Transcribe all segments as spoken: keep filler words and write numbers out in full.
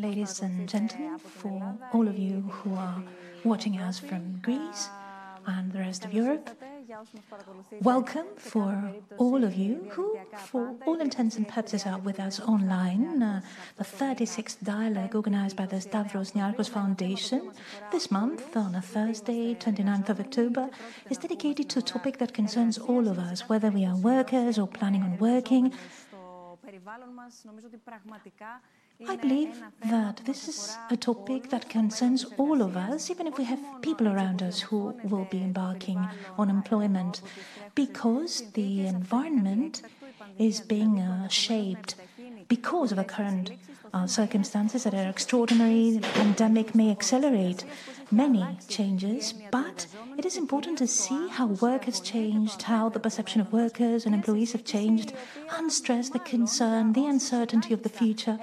Ladies and gentlemen, for all of you who are watching us from Greece and the rest of Europe, welcome for all of you who, for all intents and purposes, are with us online. Uh, the thirty-sixth dialogue organized by the Stavros Niarchos Foundation this month on a Thursday, twenty-ninth of October, is dedicated to a topic that concerns all of us, whether we are workers or planning on working. I believe that this is a topic that concerns all of us, even if we have people around us who will be embarking on employment, because the environment is being uh, shaped because of the current uh, circumstances that are extraordinary. The pandemic may accelerate many changes, but it is important to see how work has changed, how the perception of workers and employees have changed, and stress the concern, the uncertainty of the future.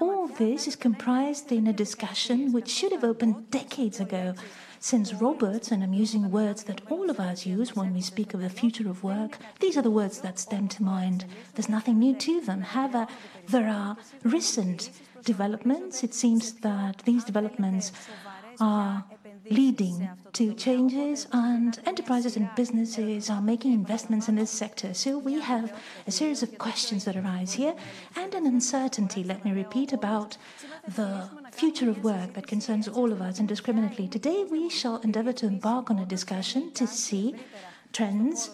All this is comprised in a discussion which should have opened decades ago, since Roberts, and I'm using words that all of us use when we speak of the future of work, these are the words that stem to mind. There's nothing new to them. However, there are recent developments. It seems that these developments are leading to changes, and enterprises and businesses are making investments in this sector. So we have a series of questions that arise here, and an uncertainty, let me repeat, about the future of work that concerns all of us indiscriminately. Today we shall endeavour to embark on a discussion to see trends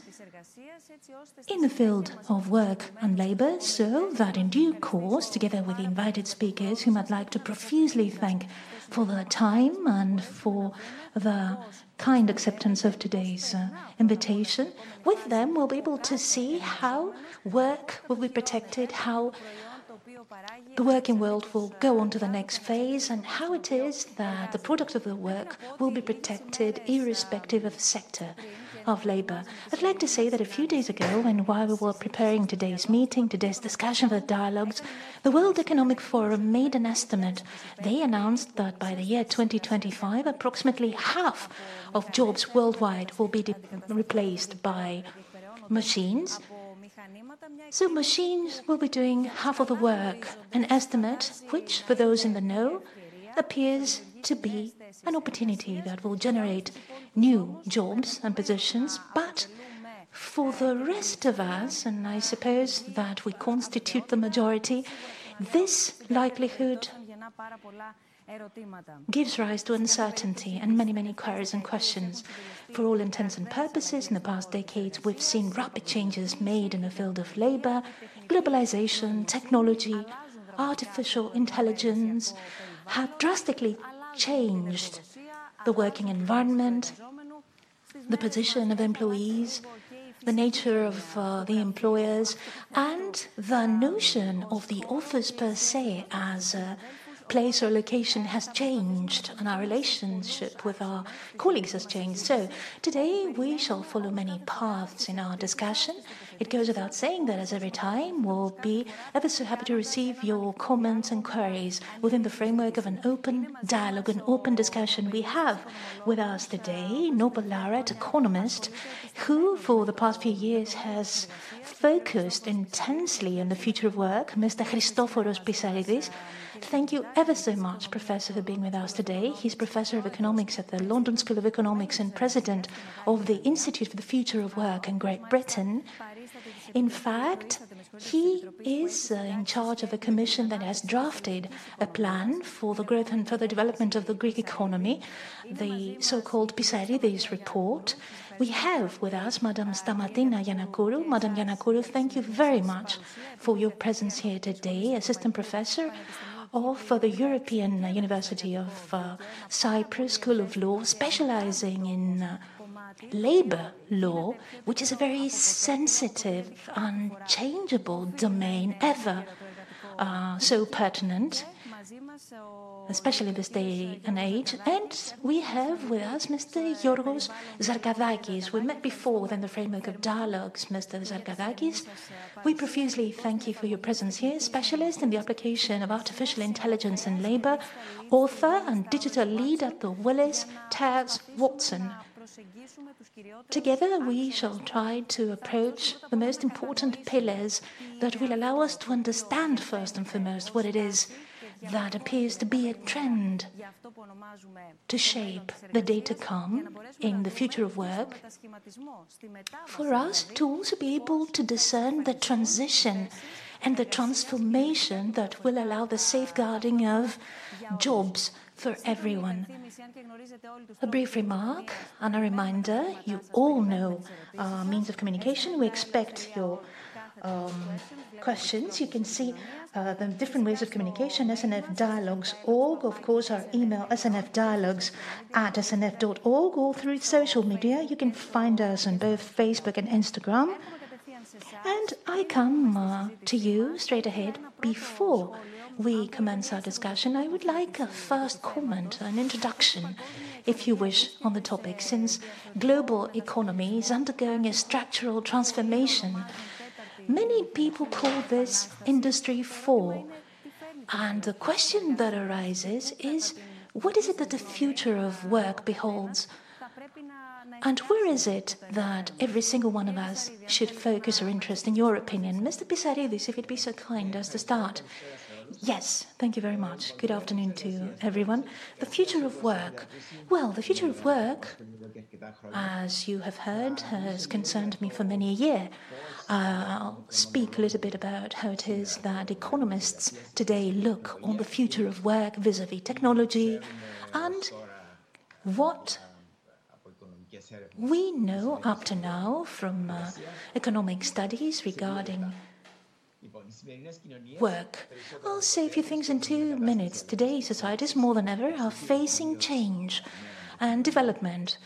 in the field of work and labour, so that in due course, together with the invited speakers, whom I'd like to profusely thank for their time and for the kind acceptance of today's uh, invitation, with them we'll be able to see how work will be protected, how the working world will go on to the next phase, and how it is that the product of the work will be protected irrespective of sector of labour. I'd like to say that a few days ago, and while we were preparing today's meeting, today's discussion of the dialogues, the World Economic Forum made an estimate. They announced that by the year twenty twenty-five, approximately half of jobs worldwide will be de- replaced by machines. So machines will be doing half of the work, an estimate which, for those in the know, appears to be an opportunity that will generate new jobs and positions, but for the rest of us, and I suppose that we constitute the majority, this likelihood gives rise to uncertainty and many, many queries and questions. For all intents and purposes, in the past decades, we've seen rapid changes made in the field of labour, globalisation, technology, artificial intelligence, have drastically changed the working environment, the position of employees, the nature of uh, the employers, and the notion of the office per se as a place or location has changed, and our relationship with our colleagues has changed. So today we shall follow many paths in our discussion. It goes without saying that, as every time, we'll be ever so happy to receive your comments and queries within the framework of an open dialogue, an open discussion. We have with us today Nobel laureate economist who, for the past few years, has focused intensely on the future of work, Mister Christopher Pissarides. Thank you ever so much, Professor, for being with us today. He's Professor of Economics at the London School of Economics and President of the Institute for the Future of Work in Great Britain. In fact, he is uh, in charge of a commission that has drafted a plan for the growth and further development of the Greek economy, the so-called Pissarides report. We have with us Madame Stamatina Yanakourou. Madame Yanakourou, thank you very much for your presence here today, Assistant Professor of the European University of uh, Cyprus School of Law, specializing in uh, labor law, which is a very sensitive, unchangeable domain, ever uh, so pertinent, especially this day and age. And we have with us Mister Yorgos Zarkadakis. We met before within the framework of dialogues, Mister Zarkadakis. We profusely thank you for your presence here, specialist in the application of artificial intelligence and labor, author and digital lead at the Willis Towers Watson. Together we shall try to approach the most important pillars that will allow us to understand first and foremost what it is that appears to be a trend to shape the datacom in the future of work, for us to also be able to discern the transition and the transformation that will allow the safeguarding of jobs for everyone. A brief remark and a reminder, you all know our means of communication. We expect your um, questions. You can see uh, the different ways of communication, S N F dialogues dot org, of course our email S N F dialogues at S N F dot org, or through social media. You can find us on both Facebook and Instagram. And I come uh, to you straight ahead. Before we commence our discussion, I would like a first comment, an introduction, if you wish, on the topic, since global economy is undergoing a structural transformation. Many people call this Industry four, and the question that arises is, what is it that the future of work beholds? And where is it that every single one of us should focus our interest, in your opinion? Mister Pissarides, if you'd be so kind as to start. Yes, thank you very much. Good afternoon to everyone. The future of work. Well, the future of work, as you have heard, has concerned me for many a year. Uh, I'll speak a little bit about how it is that economists today look on the future of work vis-à-vis technology and what we know up to now from uh, economic studies regarding work. I'll say a few things in two minutes. Today, societies more than ever are facing change and development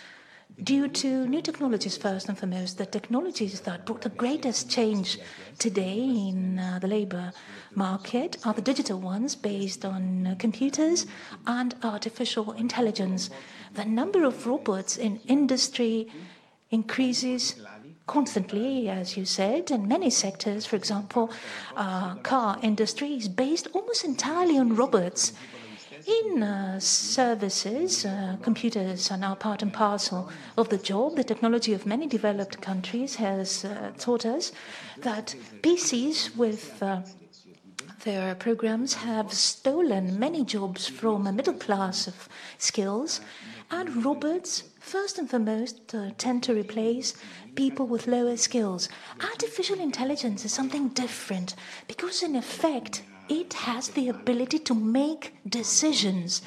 due to new technologies, first and foremost. The technologies that brought the greatest change today in uh, the labor market are the digital ones based on uh, computers and artificial intelligence. The number of robots in industry increases constantly, as you said, and many sectors, for example, uh, car industry is based almost entirely on robots. In uh, services, uh, computers are now part and parcel of the job. The technology of many developed countries has uh, taught us that P Cs with uh, their programs have stolen many jobs from a middle class of skills, and robots, first and foremost, uh, tend to replace people with lower skills. Artificial intelligence is something different because, in effect, it has the ability to make decisions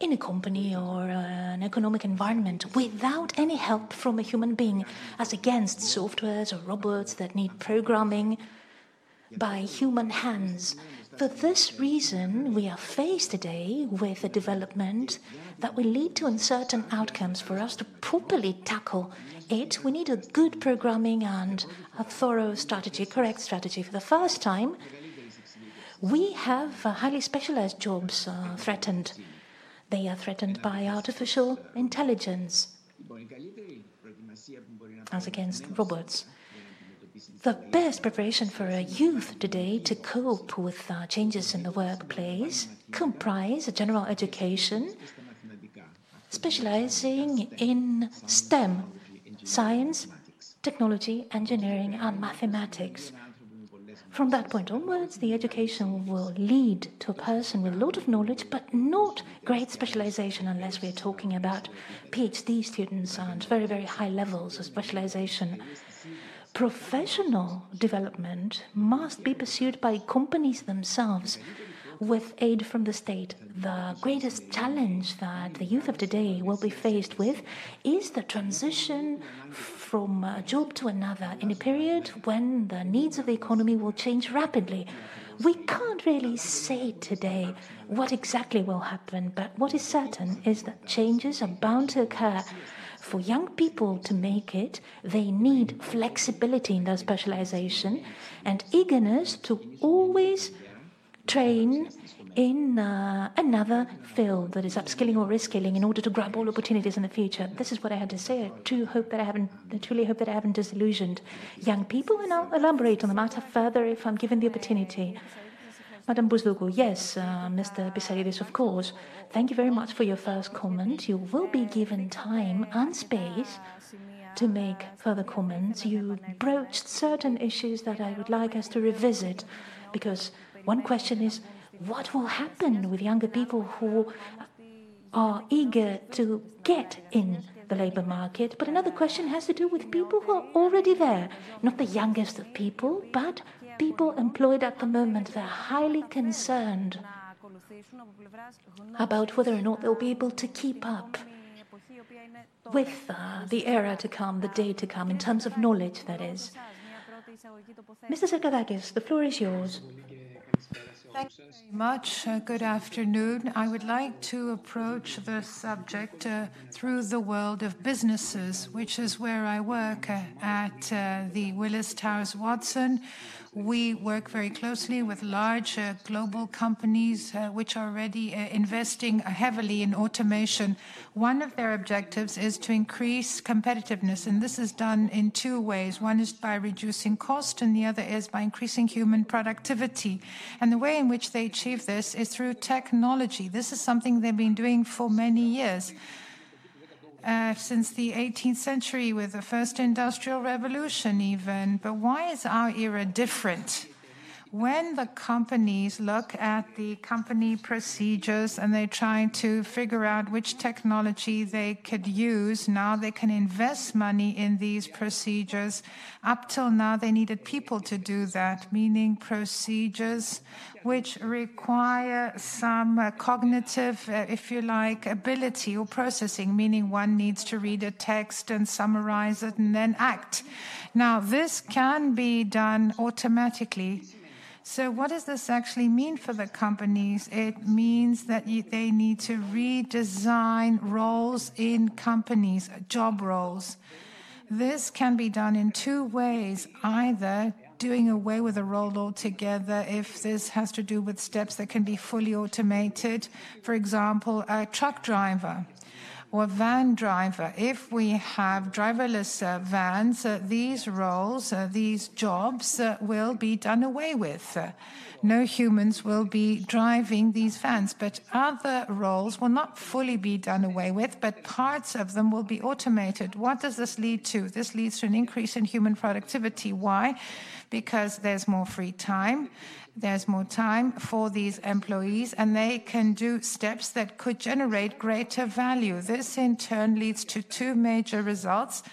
in a company or an economic environment without any help from a human being, as against softwares or robots that need programming by human hands. For this reason, we are faced today with a development that will lead to uncertain outcomes. For us to properly tackle it, we need a good programming and a thorough strategy, correct strategy. For the first time, we have uh, highly specialized jobs uh, threatened. They are threatened by artificial intelligence, as against robots. The best preparation for a youth today to cope with uh, changes in the workplace comprise a general education specializing in STEM, science, technology, engineering, and mathematics. From that point onwards, the education will lead to a person with a lot of knowledge, but not great specialization, unless we're talking about PhD students and very, very high levels of specialization. Professional development must be pursued by companies themselves with aid from the state. The greatest challenge that the youth of today will be faced with is the transition from a job to another in a period when the needs of the economy will change rapidly. We can't really say today what exactly will happen, but what is certain is that changes are bound to occur. For young people to make it, they need flexibility in their specialization and eagerness to always train in uh, another field, that is upskilling or reskilling, in order to grab all opportunities in the future. This is what I had to say. I do hope that I haven't, I truly hope that I haven't disillusioned young people, and I'll elaborate on the matter further if I'm given the opportunity. Madam Bousdoukou, yes, uh, Mister Pissarides, of course. Thank you very much for your first comment. You will be given time and space to make further comments. You broached certain issues that I would like us to revisit, because One question is, what will happen with younger people who are eager to get in the labor market? But another question has to do with people who are already there. Not the youngest of people, but people employed at the moment. They're highly concerned about whether or not they'll be able to keep up with uh, the era to come, the day to come, in terms of knowledge, that is. Mister Zarkadakis, the floor is yours. Thank you very much. Uh, good afternoon. I would like to approach the subject uh, through the world of businesses, which is where I work uh, at uh, the Willis Towers Watson. We work very closely with large uh, global companies uh, which are already uh, investing heavily in automation. One of their objectives is to increase competitiveness, and this is done in two ways. One is by reducing cost, and the other is by increasing human productivity. And the way in which they achieve this is through technology. This is something they've been doing for many years. Uh, since the eighteenth century, with the first industrial revolution even. But why is our era different? When the companies look at the company procedures and they try to figure out which technology they could use, now they can invest money in these procedures. Up till now, they needed people to do that, meaning procedures which require some uh, cognitive, uh, if you like, ability or processing, meaning one needs to read a text and summarize it and then act. Now, this can be done automatically. So what does this actually mean for the companies? It means that you, they need to redesign roles in companies, job roles. This can be done in two ways, either doing away with a role altogether if this has to do with steps that can be fully automated, for example, a truck driver or van driver. If we have driverless uh, vans, uh, these roles, uh, these jobs uh, will be done away with. Uh, no humans will be driving these vans, but other roles will not fully be done away with, but parts of them will be automated. What does this lead to? This leads to an increase in human productivity. Why? Because there's more free time. There's more time for these employees, and they can do steps that could generate greater value. This, in turn, leads to two major results,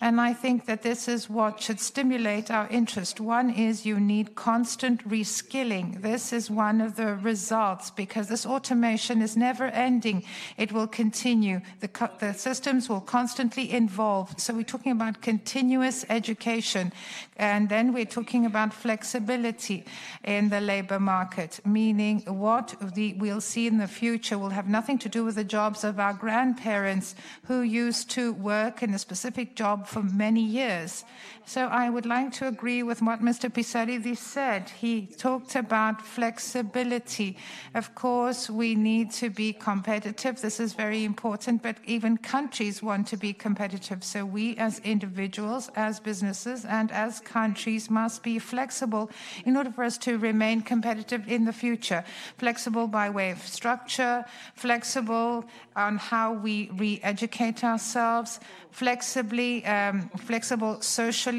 and I think that this is what should stimulate our interest. One is you need constant reskilling. This is one of the results, because this automation is never ending. It will continue. The, co the systems will constantly evolve. So we're talking about continuous education, and then we're talking about flexibility in the labor market, meaning what the, we'll see in the future will have nothing to do with the jobs of our grandparents who used to work in a specific job for many years. So I would like to agree with what Mister Pissarides said. He talked about flexibility. Of course, we need to be competitive. This is very important, but even countries want to be competitive. So we as individuals, as businesses, and as countries must be flexible in order for us to remain competitive in the future. Flexible by way of structure, flexible on how we re-educate ourselves, flexibly, um, flexible socially,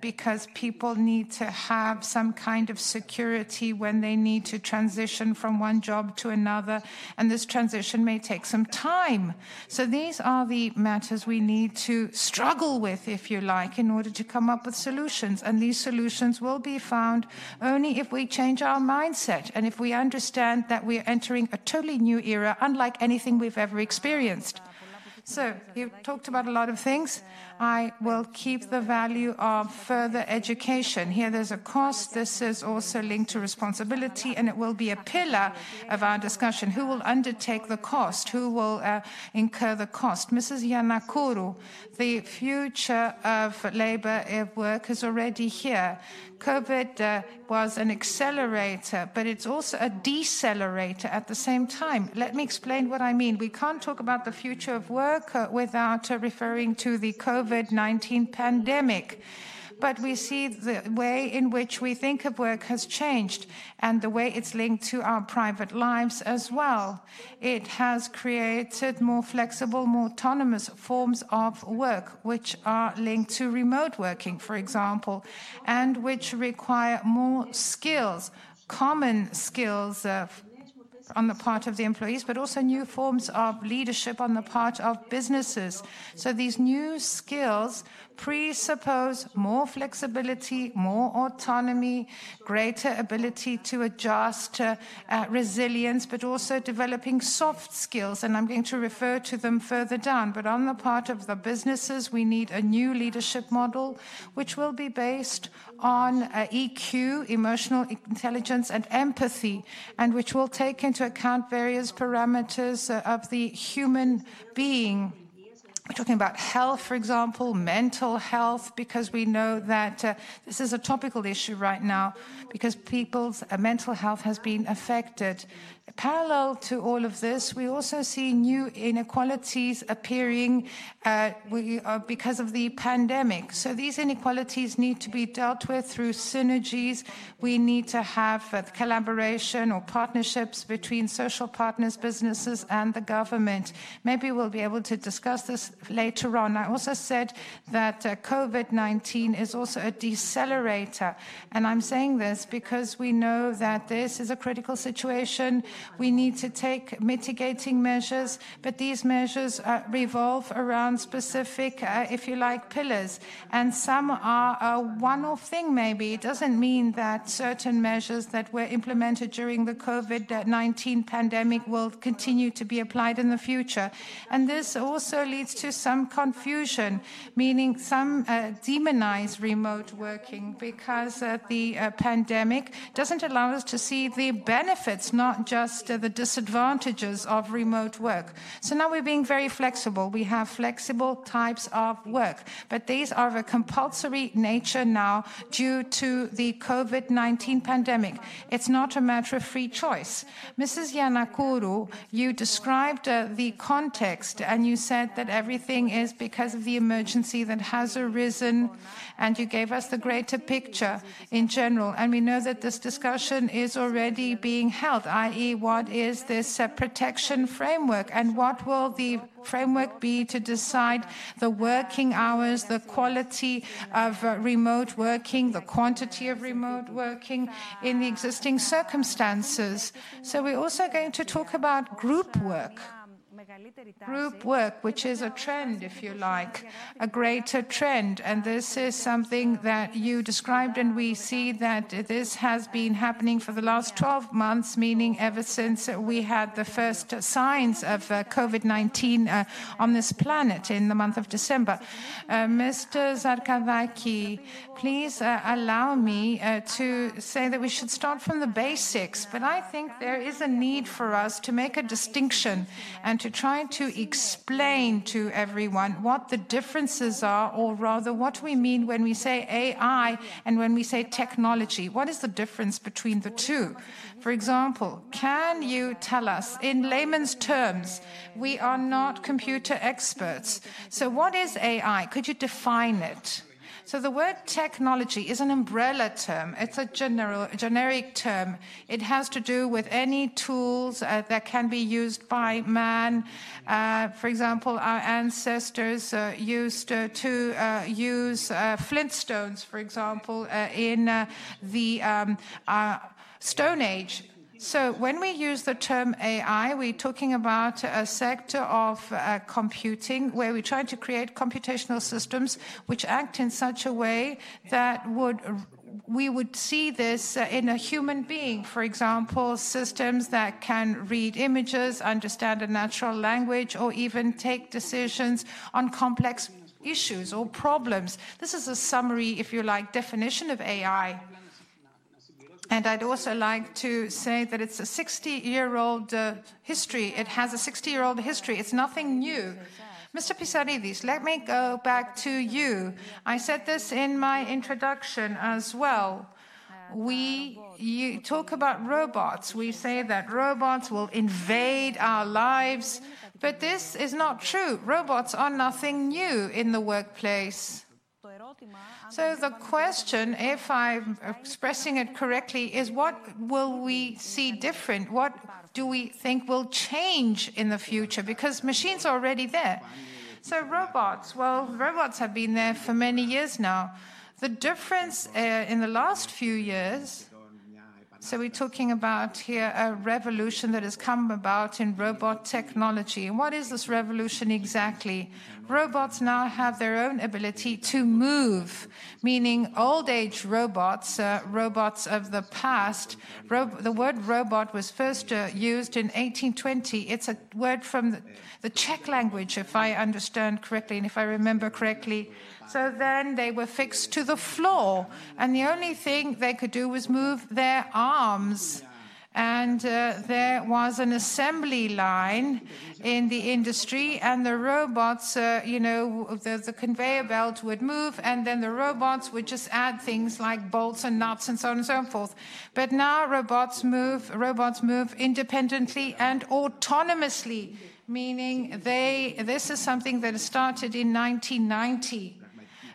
because people need to have some kind of security when they need to transition from one job to another, and this transition may take some time. So these are the matters we need to struggle with, if you like, in order to come up with solutions, and these solutions will be found only if we change our mindset and if we understand that we are entering a totally new era, unlike anything we've ever experienced. So, you talked about a lot of things. I will keep the value of further education. Here there's a cost. This is also linked to responsibility, and it will be a pillar of our discussion. Who will undertake the cost? Who will uh, incur the cost? Missus Yanakourou, the future of labor and work is already here. COVID uh, was an accelerator, but it's also a decelerator at the same time. Let me explain what I mean. We can't talk about the future of work without uh, referring to the COVID nineteen pandemic. But we see the way in which we think of work has changed, and the way it's linked to our private lives as well. It has created more flexible, more autonomous forms of work, which are linked to remote working, for example, and which require more skills, common skills uh, on the part of the employees, but also new forms of leadership on the part of businesses. So these new skills presuppose more flexibility, more autonomy, greater ability to adjust, uh, uh, resilience, but also developing soft skills, and I'm going to refer to them further down. But on the part of the businesses, we need a new leadership model, which will be based on uh, E Q, emotional intelligence, and empathy, and which will take into account various parameters uh, of the human being. We're talking about health, for example, mental health, because we know that uh, this is a topical issue right now, because people's uh, mental health has been affected. Parallel to all of this, we also see new inequalities appearing uh, we, uh, because of the pandemic. So these inequalities need to be dealt with through synergies. We need to have uh, collaboration or partnerships between social partners, businesses, and the government. Maybe we'll be able to discuss this later on. I also said that uh, COVID nineteen is also a decelerator, and I'm saying this because we know that this is a critical situation. We need to take mitigating measures, but these measures uh, revolve around specific, uh, if you like, pillars. And some are a one-off thing, maybe. It doesn't mean that certain measures that were implemented during the COVID nineteen pandemic will continue to be applied in the future. And this also leads to some confusion, meaning some uh, demonize remote working because uh, the uh, pandemic doesn't allow us to see the benefits, not just Just uh, the disadvantages of remote work. So now we're being very flexible. We have flexible types of work, but these are of a compulsory nature now due to the COVID nineteen pandemic. It's not a matter of free choice. Missus Yanakourou, you described uh, the context, and you said that everything is because of the emergency that has arisen, and you gave us the greater picture in general. And we know that this discussion is already being held, that is, what is this uh, protection framework, and what will the framework be to decide the working hours, the quality of uh, remote working, the quantity of remote working in the existing circumstances. So we're also going to talk about group work. Group work, which is a trend, if you like, a greater trend. And this is something that you described, and we see that this has been happening for the last twelve months, meaning ever since we had the first signs of uh, COVID nineteen uh, on this planet in the month of December. Uh, Mister Zarkadakis, please uh, allow me uh, to say that we should start from the basics, but I think there is a need for us to make a distinction and to to try to explain to everyone what the differences are, or rather what we mean when we say A I and when we say technology. What is the difference between the two? For example, can you tell us, in layman's terms, we are not computer experts, so what is A I? Could you define it? So the word technology is an umbrella term. It's a general, generic term. It has to do with any tools uh, that can be used by man. Uh, for example, our ancestors uh, used uh, to uh, use uh, flintstones, for example, uh, in uh, the um, uh, Stone Age. So when we use the term A I, we're talking about a sector of uh, computing where we try to create computational systems which act in such a way that would we would see this uh, in a human being. For example, systems that can read images, understand a natural language, or even take decisions on complex issues or problems. This is a summary, if you like, definition of A I. And I'd also like to say that it's a sixty-year-old uh, history. It has a sixty-year-old history. It's nothing new. Mister Pissarides, let me go back to you. I said this in my introduction as well. We you talk about robots. We say that robots will invade our lives. But this is not true. Robots are nothing new in the workplace. So the question, if I'm expressing it correctly, is what will we see different? What do we think will change in the future? Because machines are already there. So robots, well, robots have been there for many years now. The difference uh, in the last few years So we're talking about here a revolution that has come about in robot technology. What is this revolution exactly? Robots now have their own ability to move, meaning old-age robots, uh, robots of the past. Rob- the word robot was first uh, used in eighteen twenty. It's a word from the, the Czech language, if I understand correctly and if I remember correctly. So then they were fixed to the floor, and the only thing they could do was move their arms. And uh, there was an assembly line in the industry, and the robots, uh, you know, the, the conveyor belt would move, and then the robots would just add things like bolts and nuts and so on and so forth. But now robots move, robots move independently and autonomously, meaning they, this is something that started in nineteen ninety.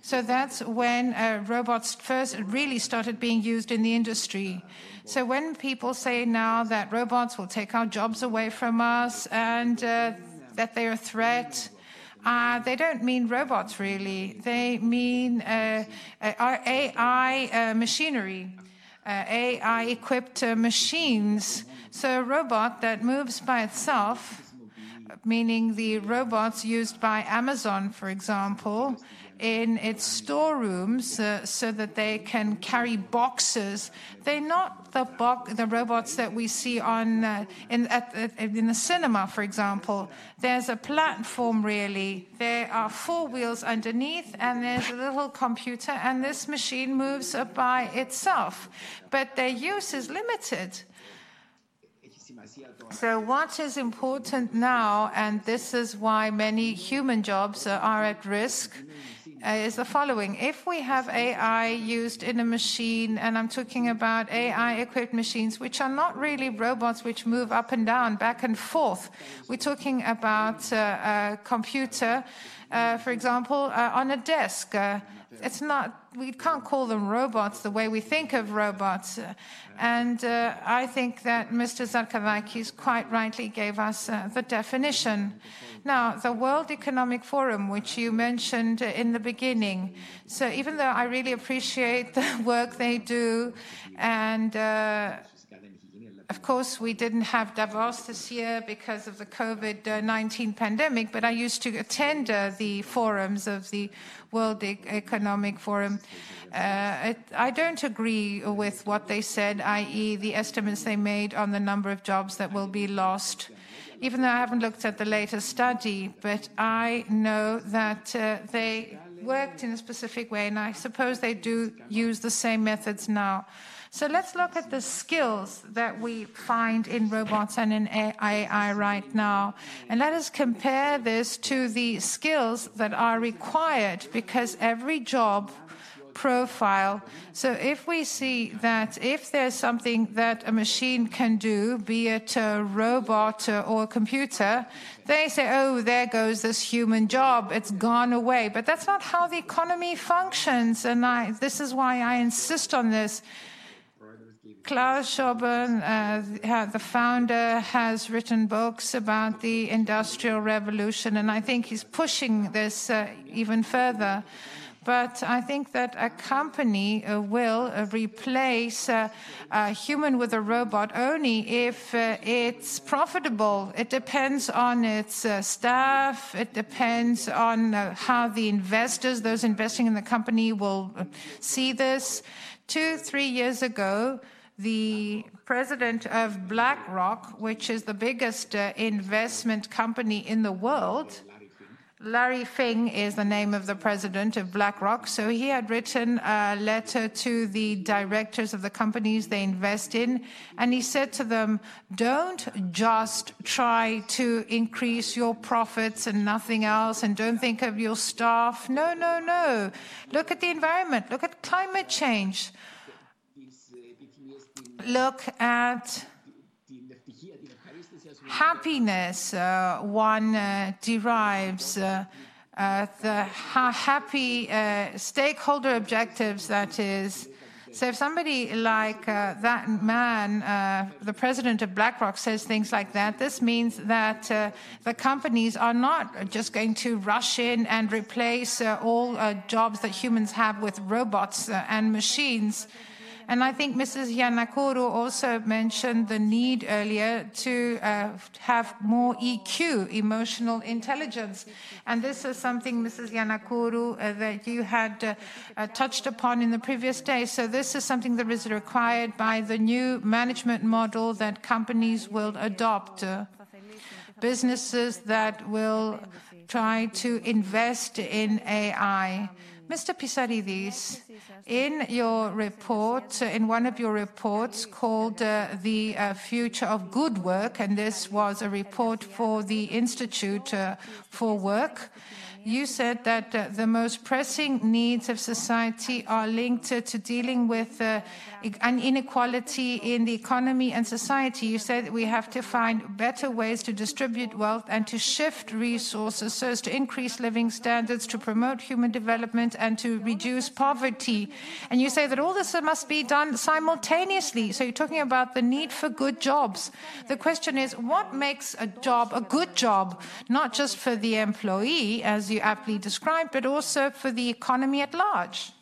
So that's when uh, robots first really started being used in the industry. So when people say now that robots will take our jobs away from us and uh, that they're a threat, uh, they don't mean robots really. They mean uh, our A I uh, machinery, uh, A I-equipped uh, machines. So a robot that moves by itself, meaning the robots used by Amazon, for example, in its storerooms uh, so that they can carry boxes. They're not the bo- the robots that we see on uh, in, at, at, in the cinema, for example. There's a platform, really. There are four wheels underneath, and there's a little computer, and this machine moves by itself. But their use is limited. So what is important now, and this is why many human jobs are at risk, is the following. If we have A I used in a machine, and I'm talking about A I-equipped machines, which are not really robots which move up and down, back and forth. We're talking about uh, a computer, uh, for example, uh, on a desk. Uh, it's not, we can't call them robots the way we think of robots. And uh, I think that Mister Zarkadakis quite rightly gave us uh, the definition. Now, the World Economic Forum, which you mentioned in the beginning. So even though I really appreciate the work they do, and uh, of course we didn't have Davos this year because of the COVID nineteen pandemic, but I used to attend uh, the forums of the World Economic Forum. Uh, it, I don't agree with what they said, that is the estimates they made on the number of jobs that will be lost, even though I haven't looked at the latest study, but I know that uh, they worked in a specific way, and I suppose they do use the same methods now. So let's look at the skills that we find in robots and in A I right now. And let us compare this to the skills that are required, because every job profile. So if we see that if there's something that a machine can do, be it a robot or a computer, they say, oh, there goes this human job, it's gone away. But that's not how the economy functions, and I, this is why I insist on this. Klaus Schwab, uh, the founder, has written books about the Industrial Revolution, and I think he's pushing this uh, even further. But I think that a company uh, will uh, replace uh, a human with a robot only if uh, it's profitable. It depends on its uh, staff. It depends on uh, how the investors, those investing in the company, will uh, see this. Two, three years ago, the president of BlackRock, which is the biggest uh, investment company in the world, Larry Fink is the name of the president of BlackRock. So he had written a letter to the directors of the companies they invest in, and he said to them, don't just try to increase your profits and nothing else, and don't think of your staff. No, no, no. Look at the environment. Look at climate change. Look at happiness uh, one uh, derives, uh, uh, the ha- happy uh, stakeholder objectives, that is. So if somebody like uh, that man, uh, the president of BlackRock, says things like that, this means that uh, the companies are not just going to rush in and replace uh, all uh, jobs that humans have with robots uh, and machines. And I think Missus Yanakourou also mentioned the need earlier to uh, have more E Q, emotional intelligence. And this is something, Missus Yanakourou, uh, that you had uh, uh, touched upon in the previous day. So this is something that is required by the new management model that companies will adopt. Uh, businesses that will try to invest in A I. Mister Pissarides, in your report, in one of your reports called uh, The uh, Future of Good Work, and this was a report for the Institute uh, for Work, you said that uh, the most pressing needs of society are linked uh, to dealing with uh, an inequality in the economy and society. You said that we have to find better ways to distribute wealth and to shift resources so as to increase living standards, to promote human development, and to reduce poverty. And you say that all this must be done simultaneously. So you're talking about the need for good jobs. The question is, what makes a job a good job, not just for the employee, as you aptly described, but also for the economy at large?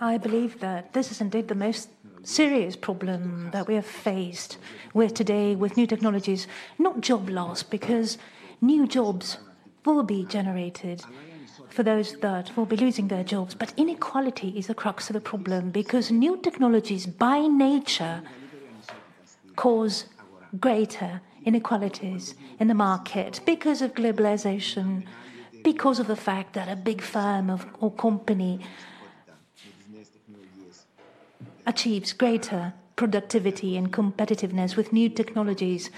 I believe that this is indeed the most serious problem that we have faced with today, with new technologies, not job loss, because new jobs will be generated for those that will be losing their jobs. But inequality is the crux of the problem, because new technologies by nature cause greater inequalities in the market because of globalization, because of the fact that a big firm of, or company achieves greater productivity and competitiveness with new technologies,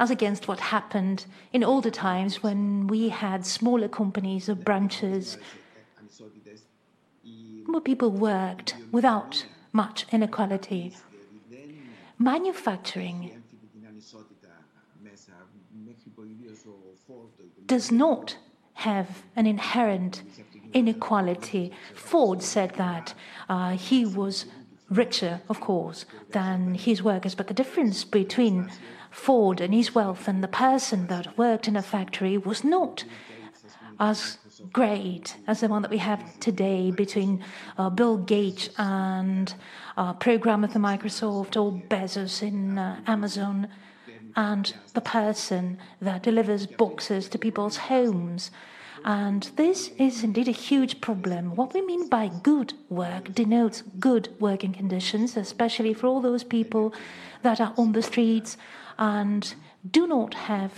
as against what happened in older times when we had smaller companies or branches where people worked without much inequality. Manufacturing does not have an inherent inequality. Ford said that uh, he was richer, of course, than his workers, but the difference between Ford and his wealth and the person that worked in a factory was not as great as the one that we have today between uh, Bill Gates and a programmer at Microsoft, or Bezos in uh, Amazon, and the person that delivers boxes to people's homes. And this is indeed a huge problem. What we mean by good work denotes good working conditions, especially for all those people that are on the streets and do not have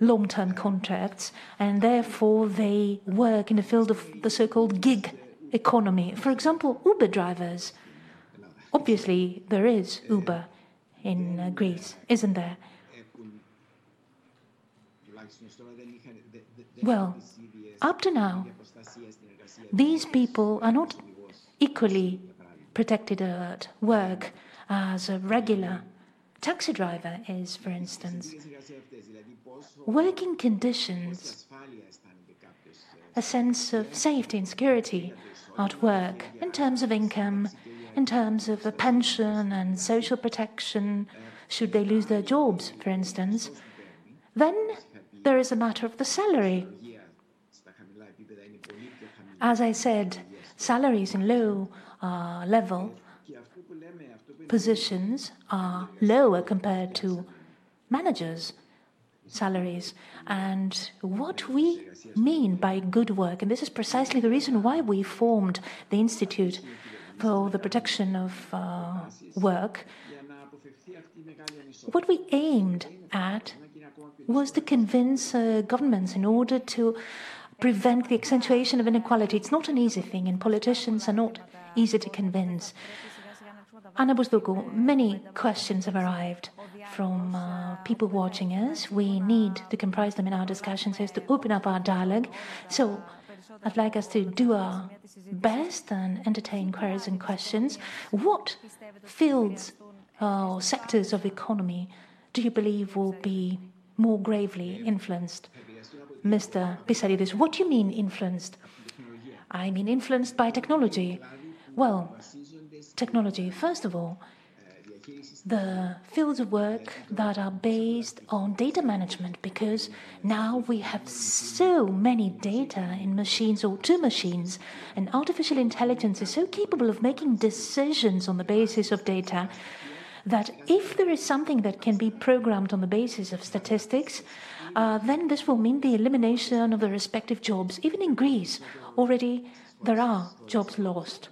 long-term contracts, and therefore they work in the field of the so-called gig economy. For example, Uber drivers. Obviously, there is Uber in uh, Greece, isn't there? Well, up to now, these people are not equally protected at work as a regular taxi driver is, for instance. Working conditions, a sense of safety and security at work in terms of income, in terms of a pension and social protection, should they lose their jobs, for instance. Then there is a matter of the salary. As I said, salaries in low uh, level positions are lower compared to managers' salaries. And what we mean by good work, and this is precisely the reason why we formed the Institute for the Protection of uh, Work, what we aimed at was to convince uh, governments in order to prevent the accentuation of inequality. It's not an easy thing, and politicians are not easy to convince. Anna Bousdoukou, many questions have arrived from uh, people watching us. We need to comprise them in our discussions so as to open up our dialogue. So I'd like us to do our best and entertain queries and questions. What fields or uh, sectors of economy do you believe will be more gravely influenced? Mister Pissarides, what do you mean influenced? I mean influenced by technology. Well, technology, first of all, the fields of work that are based on data management, because now we have so many data in machines or to machines, and artificial intelligence is so capable of making decisions on the basis of data that if there is something that can be programmed on the basis of statistics, uh, then this will mean the elimination of the respective jobs. Even in Greece, already there are jobs lost.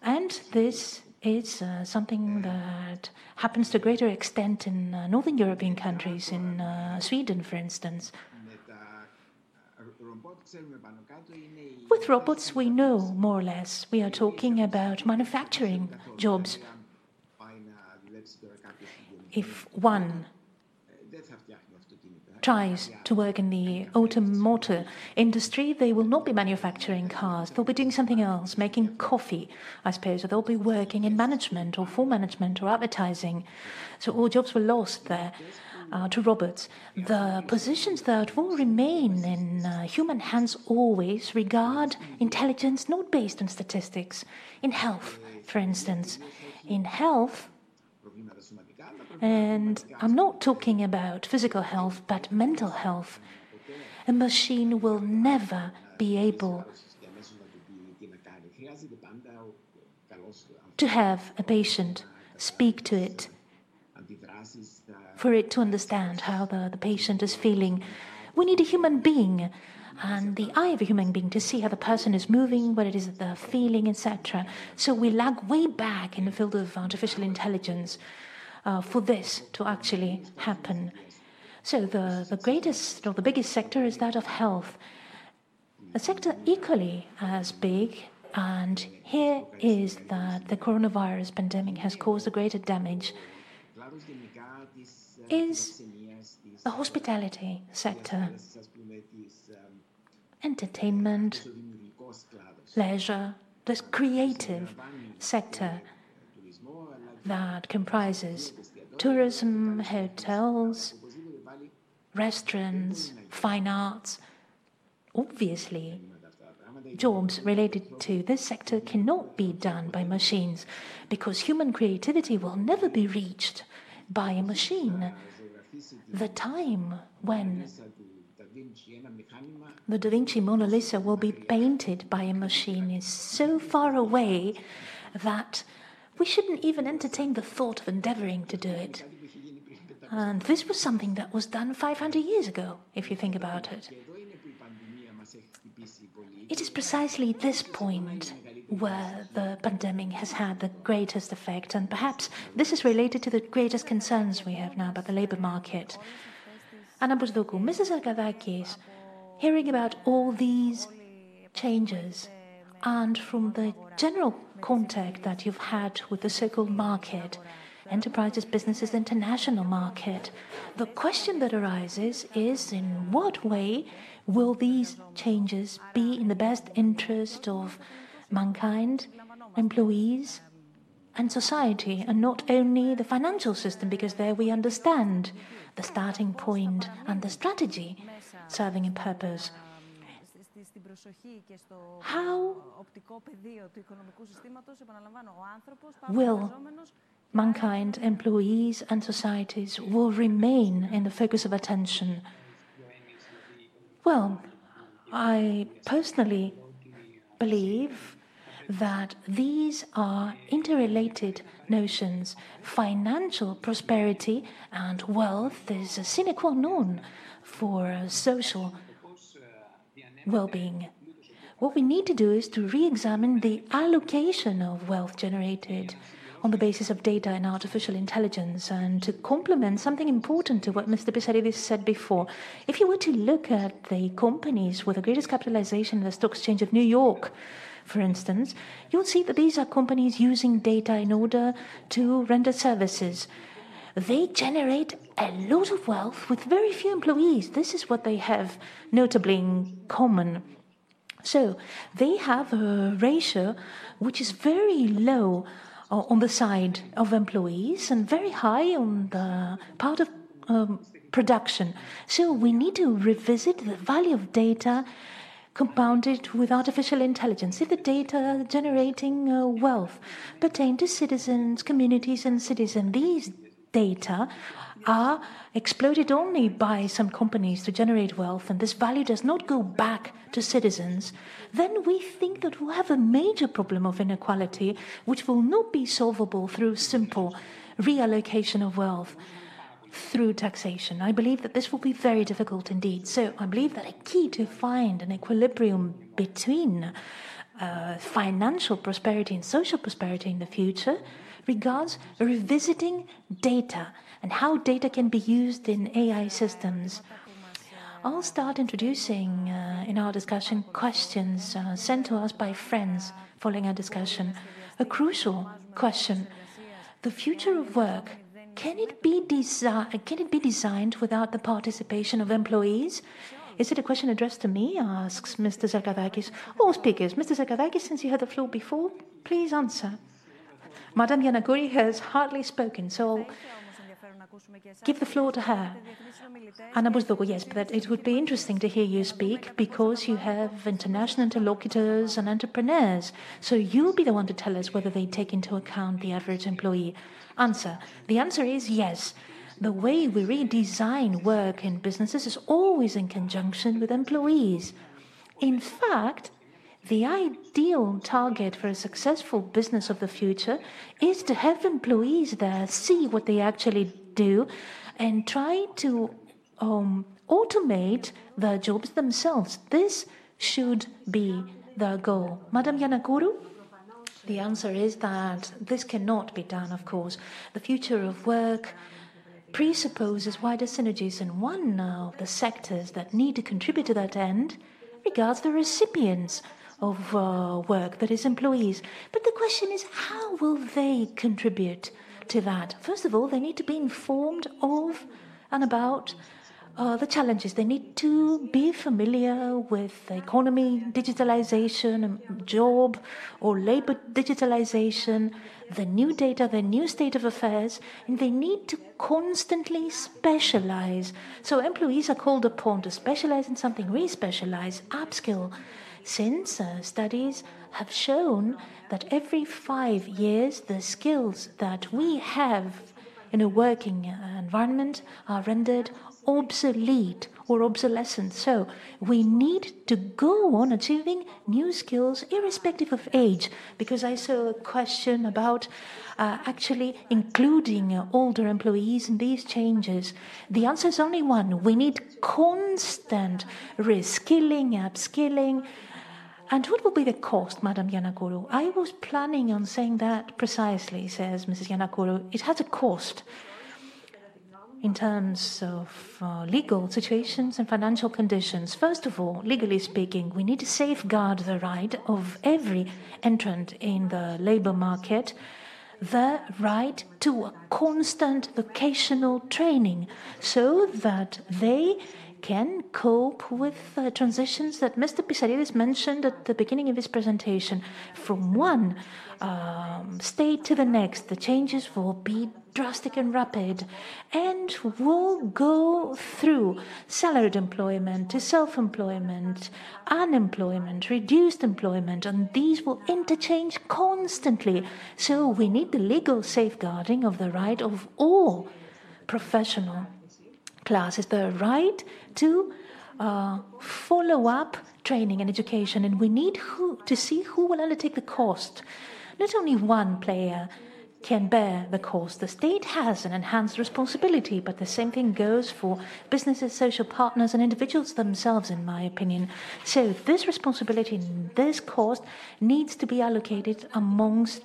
And this is uh, something that happens to a greater extent in uh, northern European countries, in uh, Sweden, for instance. With robots, we know more or less. We are talking about manufacturing jobs. If one tries to work in the automotive industry, they will not be manufacturing cars. They'll be doing something else, making coffee, I suppose, or they'll be working in management or for management or advertising. So all jobs were lost there uh, to robots. The positions that will remain in uh, human hands always regard intelligence not based on statistics. In health, for instance. In health, and I'm not talking about physical health, but mental health. A machine will never be able to have a patient speak to it, for it to understand how the, the patient is feeling. We need a human being, and the eye of a human being to see how the person is moving, what it is that they're feeling, et cetera. So we lag way back in the field of artificial intelligence uh, for this to actually happen. So the, the greatest or the biggest sector is that of health, a sector equally as big. And here is that the coronavirus pandemic has caused the greater damage is the hospitality sector. Entertainment, leisure, this creative sector that comprises tourism, hotels, restaurants, fine arts. Obviously, jobs related to this sector cannot be done by machines, because human creativity will never be reached by a machine. The time when the Da Vinci Mona Lisa will be painted by a machine is so far away that we shouldn't even entertain the thought of endeavoring to do it. And this was something that was done five hundred years ago, if you think about it. It is precisely this point where the pandemic has had the greatest effect, and perhaps this is related to the greatest concerns we have now about the labor market. Anna Bousdoukou, Missus Zarkadakis, hearing about all these changes and from the general contact that you've had with the so-called market, enterprises, businesses, the international market, the question that arises is, in what way will these changes be in the best interest of mankind, employees, and society, and not only the financial system, because there we understand the starting point and the strategy serving a purpose. How will mankind, employees and societies will remain in the focus of attention? Well, I personally believe that these are interrelated notions. Financial prosperity and wealth is a sine qua non for social well-being. What we need to do is to re-examine the allocation of wealth generated on the basis of data and artificial intelligence, and to complement something important to what Mister Pissarides said before. If you were to look at the companies with the greatest capitalization in the Stock Exchange of New York, for instance, you'll see that these are companies using data in order to render services. They generate a lot of wealth with very few employees. This is what they have notably in common. So they have a ratio which is very low on the side of employees and very high on the part of um, production. So we need to revisit the value of data compounded with artificial intelligence, in the data generating uh, wealth, pertain to citizens, communities, and cities. And these data are exploited only by some companies to generate wealth, and this value does not go back to citizens, then we think that we'll have a major problem of inequality, which will not be solvable through simple reallocation of wealth through taxation. I believe that this will be very difficult indeed. So I believe that a key to find an equilibrium between uh, financial prosperity and social prosperity in the future regards revisiting data and how data can be used in A I systems. I'll start introducing uh, in our discussion questions uh, sent to us by friends following our discussion. A crucial question: the future of work, can it be desi- can it be designed without the participation of employees? Is it a question addressed to me, asks Mister Zarkadakis. All speakers, Mister Zarkadakis, since you had the floor before, please answer. Madame Yanakourou has hardly spoken, so I'll give the floor to her. Anna Bousdoukou, yes, but it would be interesting to hear you speak because you have international interlocutors and entrepreneurs. So you'll be the one to tell us whether they take into account the average employee. Answer. The answer is yes. The way we redesign work in businesses is always in conjunction with employees. In fact, the ideal target for a successful business of the future is to have employees there, see what they actually do, and try to um, automate their jobs themselves. This should be their goal. Madam Yanakourou? The answer is that this cannot be done, of course. The future of work presupposes wider synergies, and one of the sectors that need to contribute to that end regards the recipients of uh, work, that is, employees. But the question is, how will they contribute to that? First of all, they need to be informed of and about uh, the challenges. They need to be familiar with the economy, digitalization, job or labor digitalization, the new data, the new state of affairs, and they need to constantly specialize. So employees are called upon to specialize in something, re-specialize, upskill, since uh, studies have shown that every five years the skills that we have in a working uh, environment are rendered obsolete or obsolescent. So we need to go on achieving new skills irrespective of age, because I saw a question about uh, actually including uh, older employees in these changes. The answer is only one. We need constant reskilling, upskilling. And what will be the cost, Madam Yanakourou? I was planning on saying that precisely, says Missus Yanakourou. It has a cost in terms of uh, legal situations and financial conditions. First of all, legally speaking, we need to safeguard the right of every entrant in the labor market, the right to a constant vocational training, so that they can cope with the transitions that Mister Pissarides mentioned at the beginning of his presentation. From one um, state to the next, the changes will be drastic and rapid, and will go through salaried employment to self-employment, unemployment, reduced employment, and these will interchange constantly. So we need the legal safeguarding of the right of all professional classes, the right to uh, follow up training and education, and we need who, to see who will undertake the cost. Not only one player can bear the cost. The state has an enhanced responsibility, but the same thing goes for businesses, social partners, and individuals themselves, in my opinion. So this responsibility and this cost needs to be allocated amongst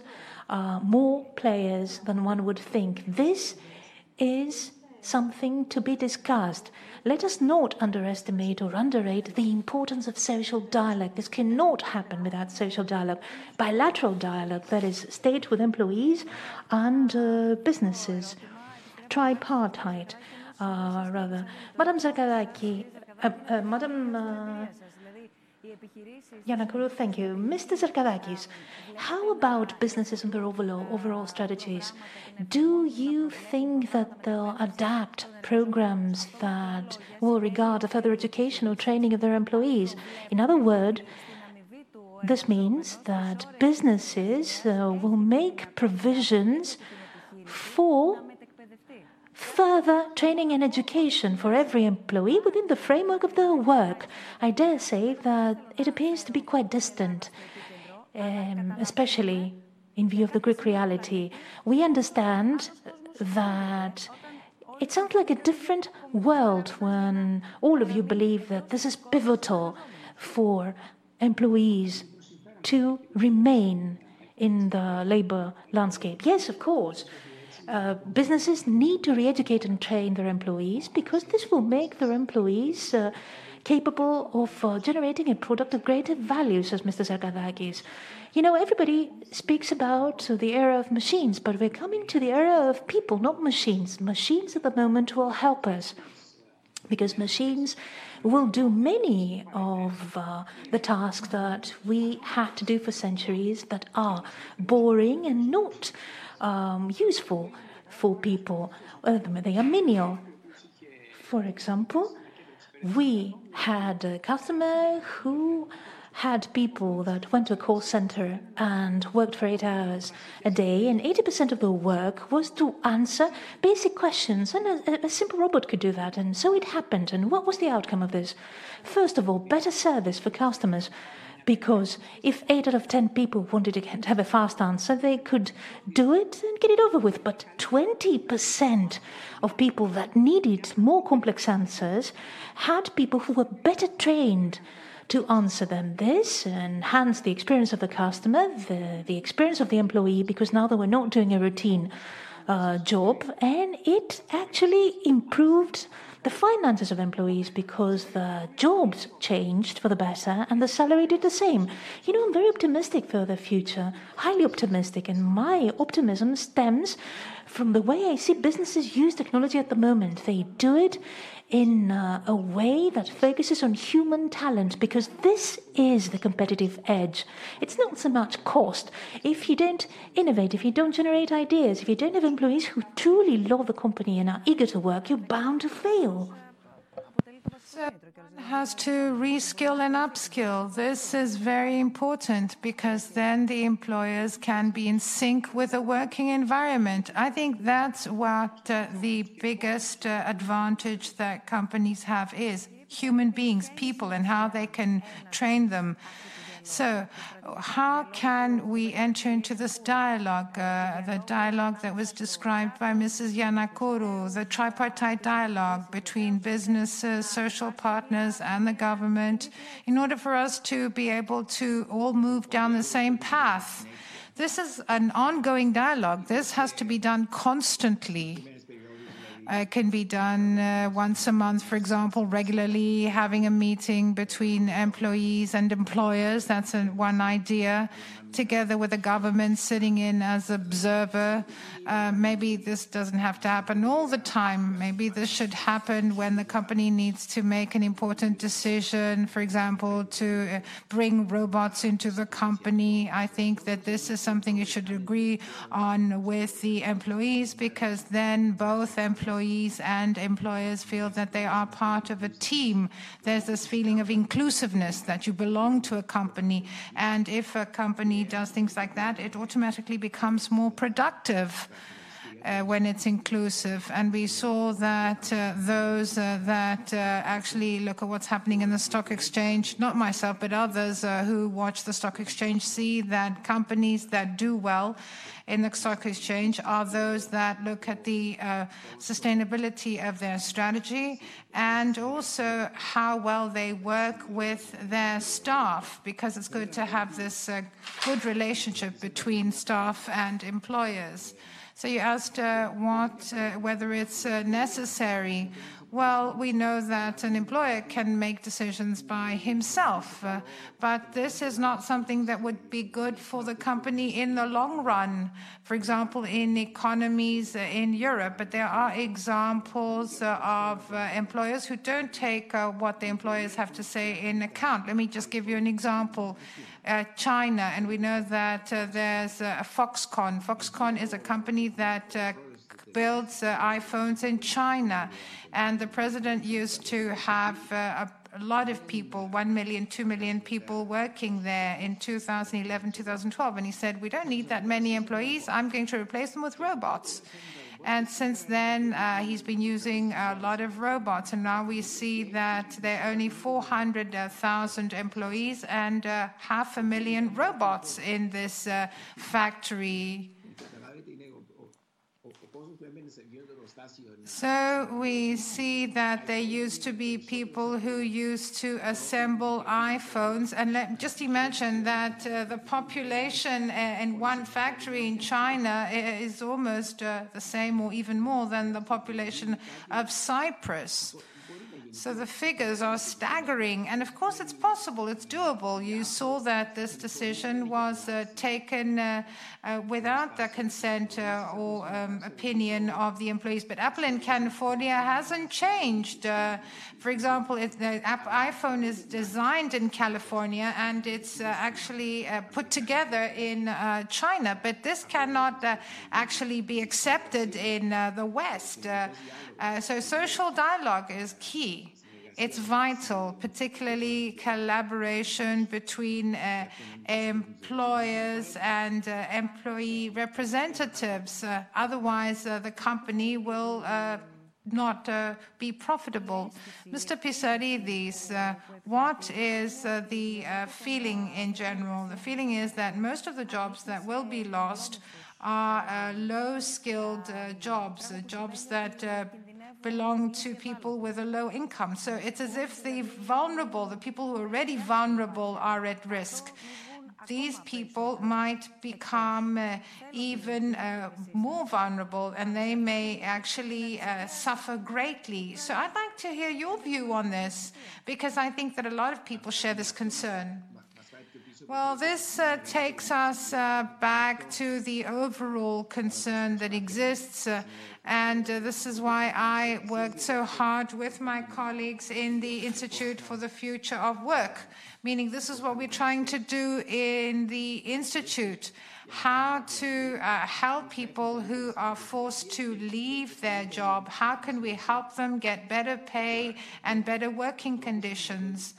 uh, more players than one would think. This is something to be discussed. Let us not underestimate or underrate the importance of social dialogue. This cannot happen without social dialogue. Bilateral dialogue, that is, state with employees and uh, businesses. Tripartite, uh, rather. Madam Zarkadakis, uh, uh, Madam uh, Yanakourou, thank you. Mister Zarkadakis, how about businesses and their overall, overall strategies? Do you think that they'll adapt programs that will regard a further education or training of their employees? In other words, this means that businesses uh, will make provisions for further training and education for every employee within the framework of their work. I dare say that it appears to be quite distant, um, especially in view of the Greek reality. We understand that it sounds like a different world when all of you believe that this is pivotal for employees to remain in the labor landscape. Yes, of course. Uh, businesses need to re-educate and train their employees because this will make their employees uh, capable of uh, generating a product of greater value, says Mister Zarkadakis. You know, everybody speaks about uh, the era of machines, but we're coming to the era of people, not machines. Machines at the moment will help us because machines will do many of uh, the tasks that we had to do for centuries that are boring and not Um, useful for people. Uh, they are menial. For example, we had a customer who had people that went to a call center and worked for eight hours a day, and eighty percent of the work was to answer basic questions, and a, a simple robot could do that, and so it happened. And what was the outcome of this? First of all, better service for customers. Because if eight out of ten people wanted to have a fast answer, they could do it and get it over with. But twenty percent of people that needed more complex answers had people who were better trained to answer them. This enhanced the experience of the customer, the, the experience of the employee, because now they were not doing a routine uh, job. And it actually improved the finances of employees because the jobs changed for the better and the salary did the same. You know, I'm very optimistic for the future, highly optimistic, and my optimism stems from the way I see businesses use technology at the moment. They do it in uh, a way that focuses on human talent because this is the competitive edge. It's not so much cost. If you don't innovate, if you don't generate ideas, if you don't have employees who truly love the company and are eager to work, you're bound to fail. So has to reskill and upskill. This is very important because then the employers can be in sync with the working environment. I think that's what uh, the biggest uh, advantage that companies have is human beings, people, and how they can train them. So how can we enter into this dialogue, uh, the dialogue that was described by Missus Yanakourou, the tripartite dialogue between businesses, social partners, and the government, in order for us to be able to all move down the same path? This is an ongoing dialogue. This has to be done constantly. It uh, can be done uh, once a month, for example, regularly having a meeting between employees and employers. That's a, one idea, together with the government sitting in as observer. Uh, maybe this doesn't have to happen all the time. Maybe this should happen when the company needs to make an important decision, for example, to bring robots into the company. I think that this is something you should agree on with the employees, because then both employees Employees and employers feel that they are part of a team. There's this feeling of inclusiveness, that you belong to a company. And if a company does things like that, it automatically becomes more productive uh, when it's inclusive. And we saw that uh, those uh, that uh, actually look at what's happening in the stock exchange, not myself, but others uh, who watch the stock exchange, see that companies that do well in the stock exchange are those that look at the uh, sustainability of their strategy and also how well they work with their staff, because it's good to have this uh, good relationship between staff and employers. So you asked uh, what, uh, whether it's uh, necessary. Well, we know that an employer can make decisions by himself, uh, but this is not something that would be good for the company in the long run, for example, in economies in Europe. But there are examples uh, of uh, employers who don't take uh, what the employers have to say in account. Let me just give you an example. Uh, China, and we know that uh, there's uh, Foxconn. Foxconn is a company that uh, builds uh, iPhones in China, and the president used to have uh, a lot of people, one million, two million people working there in two thousand eleven, two thousand twelve, and he said, we don't need that many employees, I'm going to replace them with robots. And since then, uh, he's been using a lot of robots, and now we see that there are only four hundred thousand employees and uh, half a million robots in this uh, factory. So we see that there used to be people who used to assemble iPhones, and let, just imagine that uh, the population in one factory in China is almost uh, the same or even more than the population of Cyprus. So the figures are staggering, and of course it's possible, it's doable. You saw that this decision was uh, taken uh, uh, without the consent uh, or um, opinion of the employees. But Apple in California hasn't changed. Uh, for example, if the iPhone is designed in California and it's uh, actually uh, put together in uh, China, but this cannot uh, actually be accepted in uh, the West. Uh, uh, so social dialogue is key. It's vital, particularly collaboration between uh, employers and uh, employee representatives. Uh, otherwise, uh, the company will uh, not uh, be profitable. Mister Pissarides, uh, what is uh, the uh, feeling in general? The feeling is that most of the jobs that will be lost are uh, low-skilled uh, jobs, uh, jobs that uh, belong to people with a low income. So it's as if the vulnerable, the people who are already vulnerable, are at risk. These people might become uh, even uh, more vulnerable, and they may actually uh, suffer greatly. So I'd like to hear your view on this, because I think that a lot of people share this concern. Well, this uh, takes us uh, back to the overall concern that exists, uh, and uh, this is why I worked so hard with my colleagues in the Institute for the Future of Work, meaning this is what we're trying to do in the Institute, how to uh, help people who are forced to leave their job. How can we help them get better pay and better working conditions?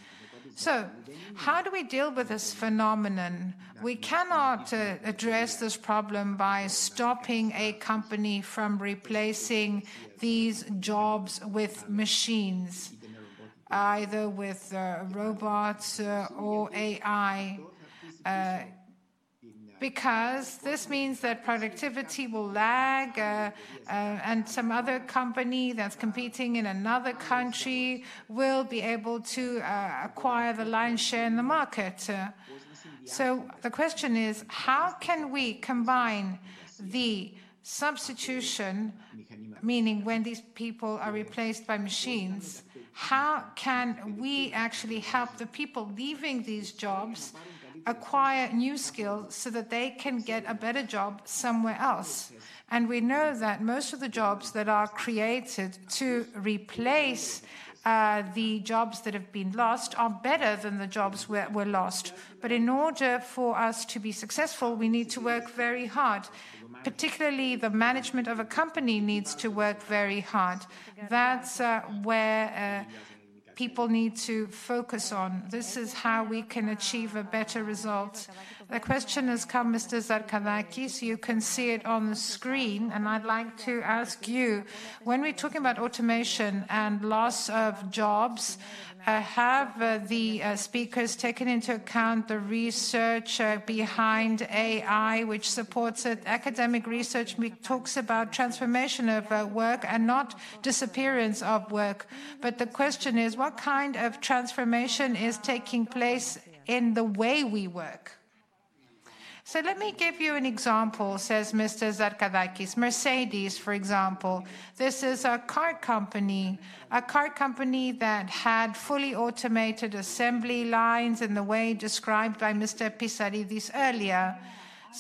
So, how do we deal with this phenomenon? We cannot uh, address this problem by stopping a company from replacing these jobs with machines, either with uh, robots uh, or A I, uh, because this means that productivity will lag, uh, uh, and some other company that's competing in another country will be able to uh, acquire the lion's share in the market. Uh, so the question is, how can we combine the substitution, meaning when these people are replaced by machines, how can we actually help the people leaving these jobs acquire new skills so that they can get a better job somewhere else? And we know that most of the jobs that are created to replace uh, the jobs that have been lost are better than the jobs that were lost. But in order for us to be successful, we need to work very hard. Particularly the management of a company needs to work very hard. That's uh, where... Uh, people need to focus on. This is how we can achieve a better result. The question has come, Mister Zarkadakis. You can see it on the screen, and I'd like to ask you, when we're talking about automation and loss of jobs, uh, have uh, the uh, speakers taken into account the research uh, behind A I, which supports it? Academic research talks about transformation of uh, work and not disappearance of work. But the question is, what kind of transformation is taking place in the way we work? So let me give you an example, says Mister Zarkadakis. Mercedes, for example. This is a car company, a car company that had fully automated assembly lines in the way described by Mister Pissarides earlier.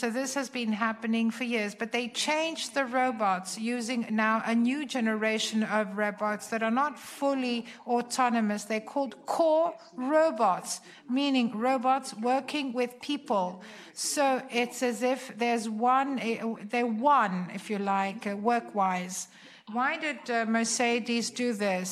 So this has been happening for years. But they changed the robots, using now a new generation of robots that are not fully autonomous. They're called core robots, meaning robots working with people. So it's as if there's one, they're one, if you like, work-wise. Why did uh, Mercedes do this?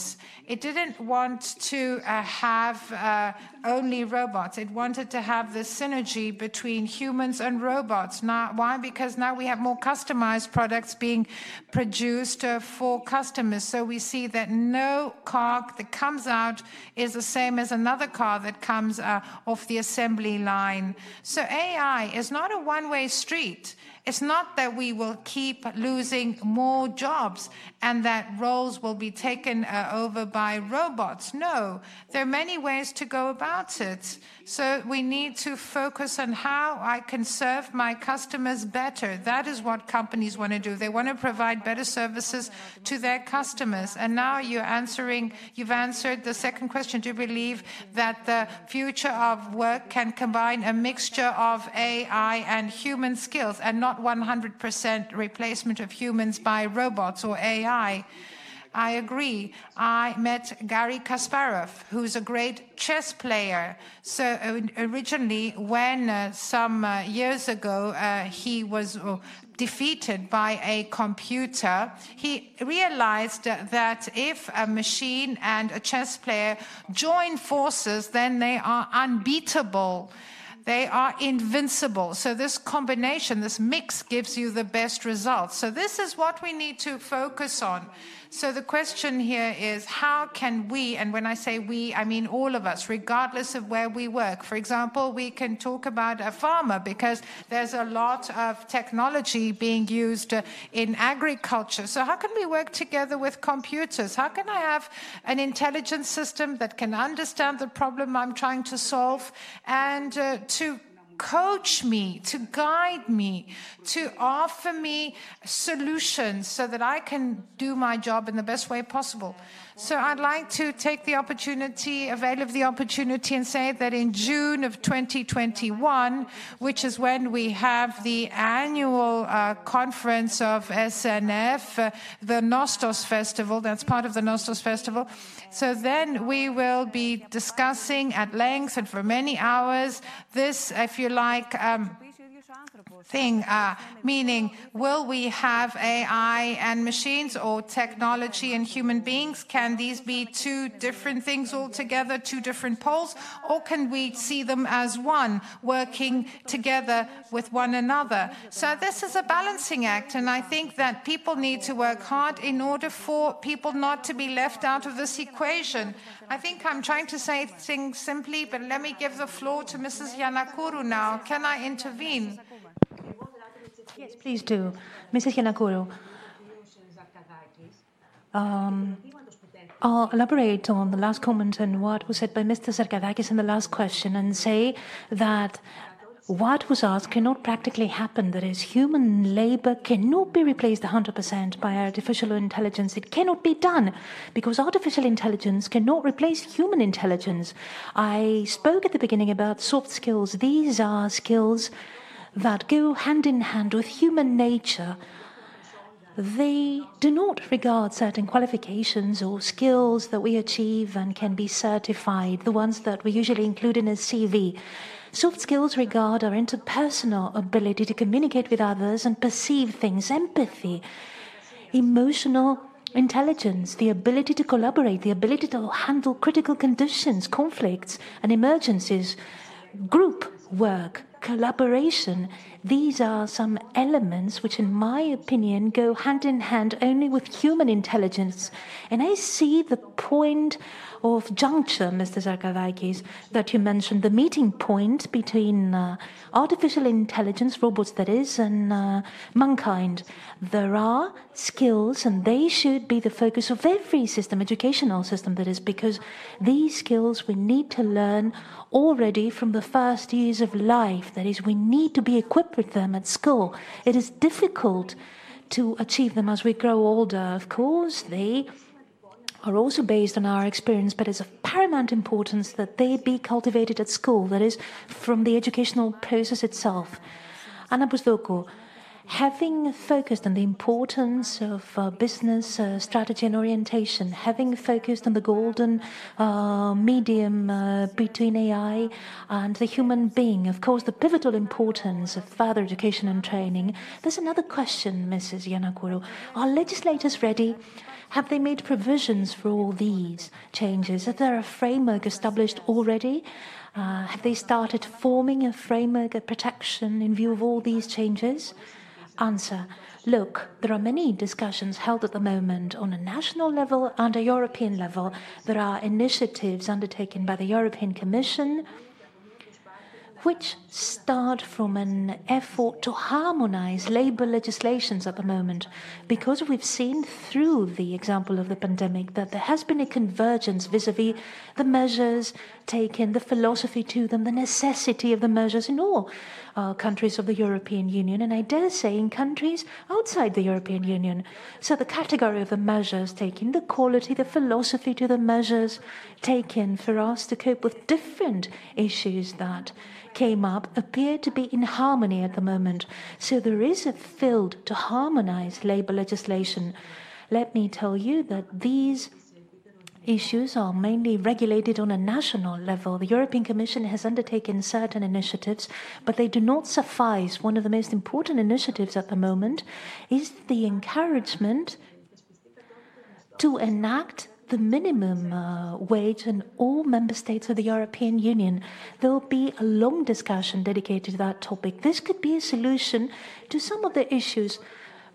It didn't want to uh, have uh, only robots. It wanted to have the synergy between humans and robots. Now, why? Because now we have more customized products being produced uh, for customers. So we see that no car that comes out is the same as another car that comes uh, off the assembly line. So A I is not a one-way street. It's not that we will keep losing more jobs and that roles will be taken uh, over by robots. No, there are many ways to go about it. So we need to focus on how I can serve my customers better. That is what companies want to do. They want to provide better services to their customers. And now you're answering, you've answered the second question. Do you believe that the future of work can combine a mixture of A I and human skills and not one hundred percent replacement of humans by robots or A I? I agree. I met Gary Kasparov, who's a great chess player. So uh, originally, when uh, some uh, years ago uh, he was uh, defeated by a computer, he realized uh, that if a machine and a chess player join forces, then they are unbeatable. They are invincible. So this combination, this mix, gives you the best results. So this is what we need to focus on. So the question here is, how can we, and when I say we, I mean all of us, regardless of where we work. For example, we can talk about a farmer, because there's a lot of technology being used in agriculture. So how can we work together with computers? How can I have an intelligent system that can understand the problem I'm trying to solve and uh, to coach me, to guide me, to offer me solutions so that I can do my job in the best way possible? So I'd like to take the opportunity, avail of the opportunity, and say that in June of twenty twenty-one, which is when we have the annual uh, conference of S N F, uh, the Nostos Festival, that's part of the Nostos Festival. So then we will be discussing at length and for many hours this, if you like, um, thing, uh, meaning, will we have A I and machines, or technology and human beings? Can these be two different things altogether, two different poles, or can we see them as one, working together with one another? So this is a balancing act, and I think that people need to work hard in order for people not to be left out of this equation. I think I'm trying to say things simply, but let me give the floor to Missus Yanakourou now. Can I intervene? Yes, please do. Missus Yanakourou, um, I'll elaborate on the last comment and what was said by Mister Zarkadakis in the last question, and say that what was asked cannot practically happen. That is, human labor cannot be replaced one hundred percent by artificial intelligence. It cannot be done, because artificial intelligence cannot replace human intelligence. I spoke at the beginning about soft skills. These are skills that go hand in hand with human nature. They do not regard certain qualifications or skills that we achieve and can be certified, the ones that we usually include in a C V. Soft skills regard our interpersonal ability to communicate with others and perceive things, empathy, emotional intelligence, the ability to collaborate, the ability to handle critical conditions, conflicts and emergencies, group work, collaboration, These are some elements which, in my opinion, go hand in hand only with human intelligence. And I see the point of juncture, Mister Zarkadakis, that you mentioned, the meeting point between uh, artificial intelligence, robots that is, and uh, mankind. There are skills, and they should be the focus of every system, educational system that is, because these skills we need to learn already from the first years of life. That is, we need to be equipped with them at school. It is difficult to achieve them as we grow older. Of course, they are also based on our experience, but it's of paramount importance that they be cultivated at school, that is, from the educational process itself. Anna Bousdoukou, having focused on the importance of uh, business uh, strategy and orientation, having focused on the golden uh, medium uh, between A I and the human being, of course, the pivotal importance of further education and training, there's another question, Missus Yanakourou. Are legislators ready? Have they made provisions for all these changes? Is there a framework established already? Uh, have they started forming a framework of protection in view of all these changes? Answer. Look, there are many discussions held at the moment on a national level and a European level. There are initiatives undertaken by the European Commission which start from an effort to harmonize labor legislations at the moment, because we've seen through the example of the pandemic that there has been a convergence vis-à-vis the measures taken, the philosophy to them, the necessity of the measures in all uh, countries of the European Union, and I dare say in countries outside the European Union. So the category of the measures taken, the quality, the philosophy to the measures taken for us to cope with different issues that came up appear to be in harmony at the moment. So there is a field to harmonize labor legislation. Let me tell you that these issues are mainly regulated on a national level. The European Commission has undertaken certain initiatives, but they do not suffice. One of the most important initiatives at the moment is the encouragement to enact the minimum uh, wage in all member states of the European Union. There will be a long discussion dedicated to that topic. This could be a solution to some of the issues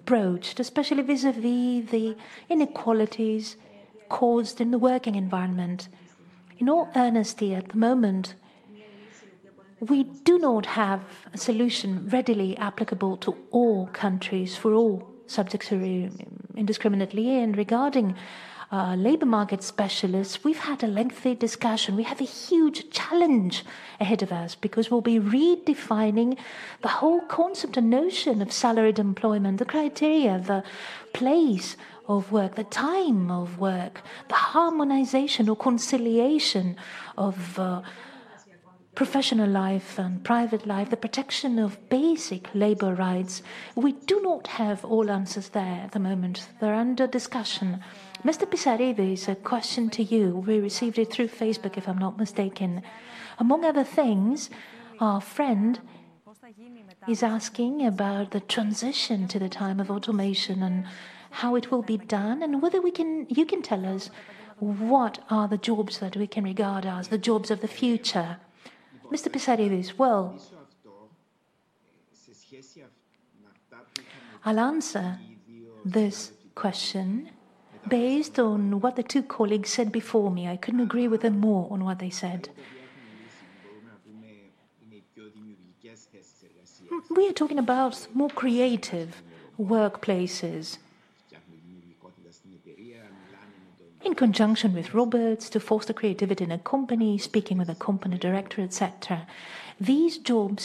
broached, especially vis-à-vis the inequalities caused in the working environment. In all earnesty, at the moment, we do not have a solution readily applicable to all countries for all subjects indiscriminately. And regarding Uh, labor market specialists, we've had a lengthy discussion. We have a huge challenge ahead of us because we'll be redefining the whole concept and notion of salaried employment, the criteria, the place of work, the time of work, the harmonization or conciliation of uh, professional life and private life, the protection of basic labor rights. We do not have all answers there at the moment. They're under discussion. Mister Pissarides, a question to you. We received it through Facebook, if I'm not mistaken. Among other things, our friend is asking about the transition to the time of automation and how it will be done, and whether we can, you can tell us what are the jobs that we can regard as the jobs of the future. Mister Pissarides, well, I'll answer this question based on what the two colleagues said before me. I couldn't agree with them more on what they said. We are talking about more creative workplaces, in conjunction with robots, to foster creativity in a company, speaking with a company director, et cetera. These jobs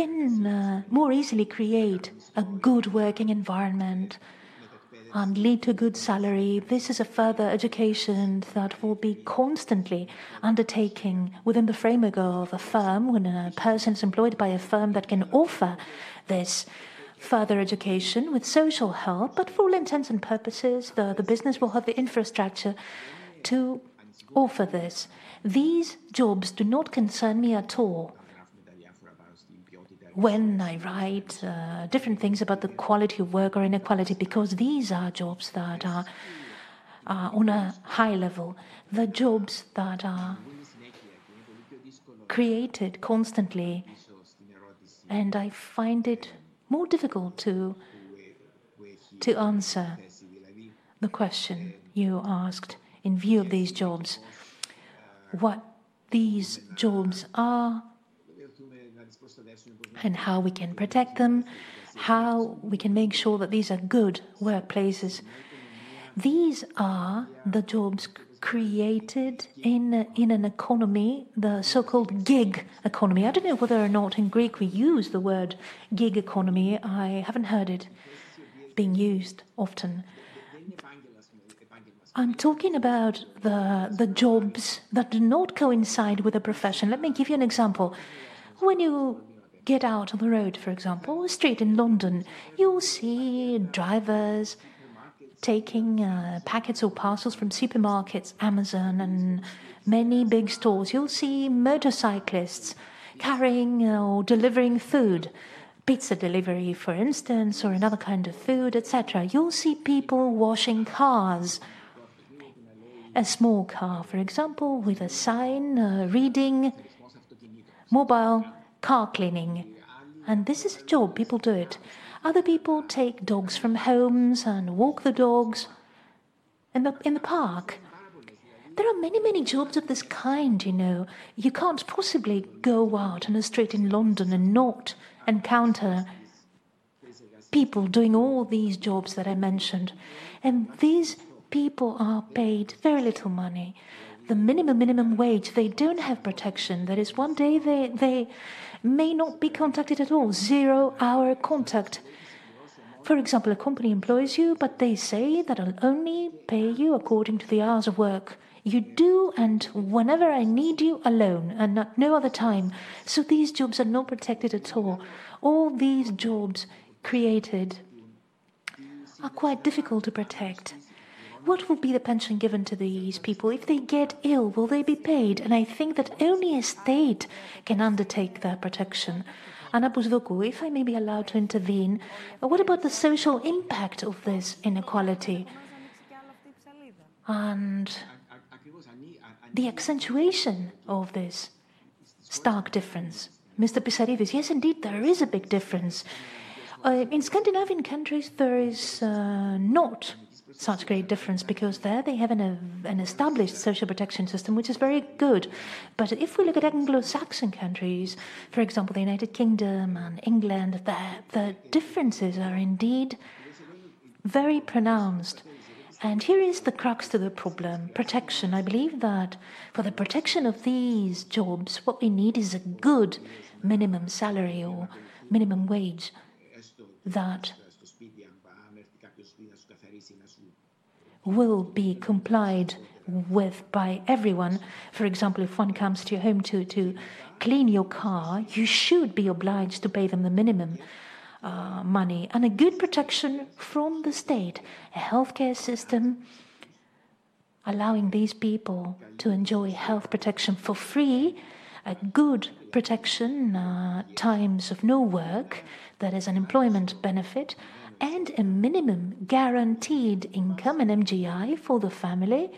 can uh, more easily create a good working environment and lead to good salary. This is a further education that will be constantly undertaking within the framework of a firm. When a person is employed by a firm that can offer this further education with social help, but for all intents and purposes, the, the business will have the infrastructure to offer this. These jobs do not concern me at all. When I write uh, different things about the quality of work or inequality, because these are jobs that are uh, on a high level, the jobs that are created constantly, and I find it more difficult to to answer the question you asked in view of these jobs. What these jobs are and how we can protect them, how we can make sure that these are good workplaces. These are the jobs created in, in an economy, the so-called gig economy. I don't know whether or not in Greek we use the word gig economy. I haven't heard it being used often. I'm talking about the, the jobs that do not coincide with a profession. Let me give you an example. When you get out on the road, for example, a street in London, you'll see drivers taking uh, packets or parcels from supermarkets, Amazon, and many big stores. You'll see motorcyclists carrying or delivering food, pizza delivery, for instance, or another kind of food, et cetera. You'll see people washing cars. A small car, for example, with a sign uh, reading mobile car cleaning. And this is a job, people do it. Other people take dogs from homes and walk the dogs in the, in the park. There are many, many jobs of this kind, you know. You can't possibly go out on a street in London and not encounter people doing all these jobs that I mentioned. And these people are paid very little money. The minimum, minimum wage, they don't have protection. That is, one day they, they may not be contacted at all. Zero-hour contact. For example, a company employs you, but they say that I'll only pay you according to the hours of work you do and whenever I need you alone and at no other time. So these jobs are not protected at all. All these jobs created are quite difficult to protect. What will be the pension given to these people? If they get ill, will they be paid? And I think that only a state can undertake their protection. Anna Bousdoukou, if I may be allowed to intervene, what about the social impact of this inequality? And the accentuation of this stark difference. Mister Pissarides, yes, indeed, there is a big difference. Uh, in Scandinavian countries, there is uh, not such great difference, because there they have an, an established social protection system, which is very good. But if we look at Anglo-Saxon countries, for example, the United Kingdom and England, the, the differences are indeed very pronounced. And here is the crux to the problem, protection. I believe that for the protection of these jobs, what we need is a good minimum salary or minimum wage that will be complied with by everyone. For example, if one comes to your home to, to clean your car, you should be obliged to pay them the minimum uh, money, and a good protection from the state, a healthcare system allowing these people to enjoy health protection for free, a good protection uh, times of no work, that is an employment benefit, and a minimum guaranteed income, an M G I, for the family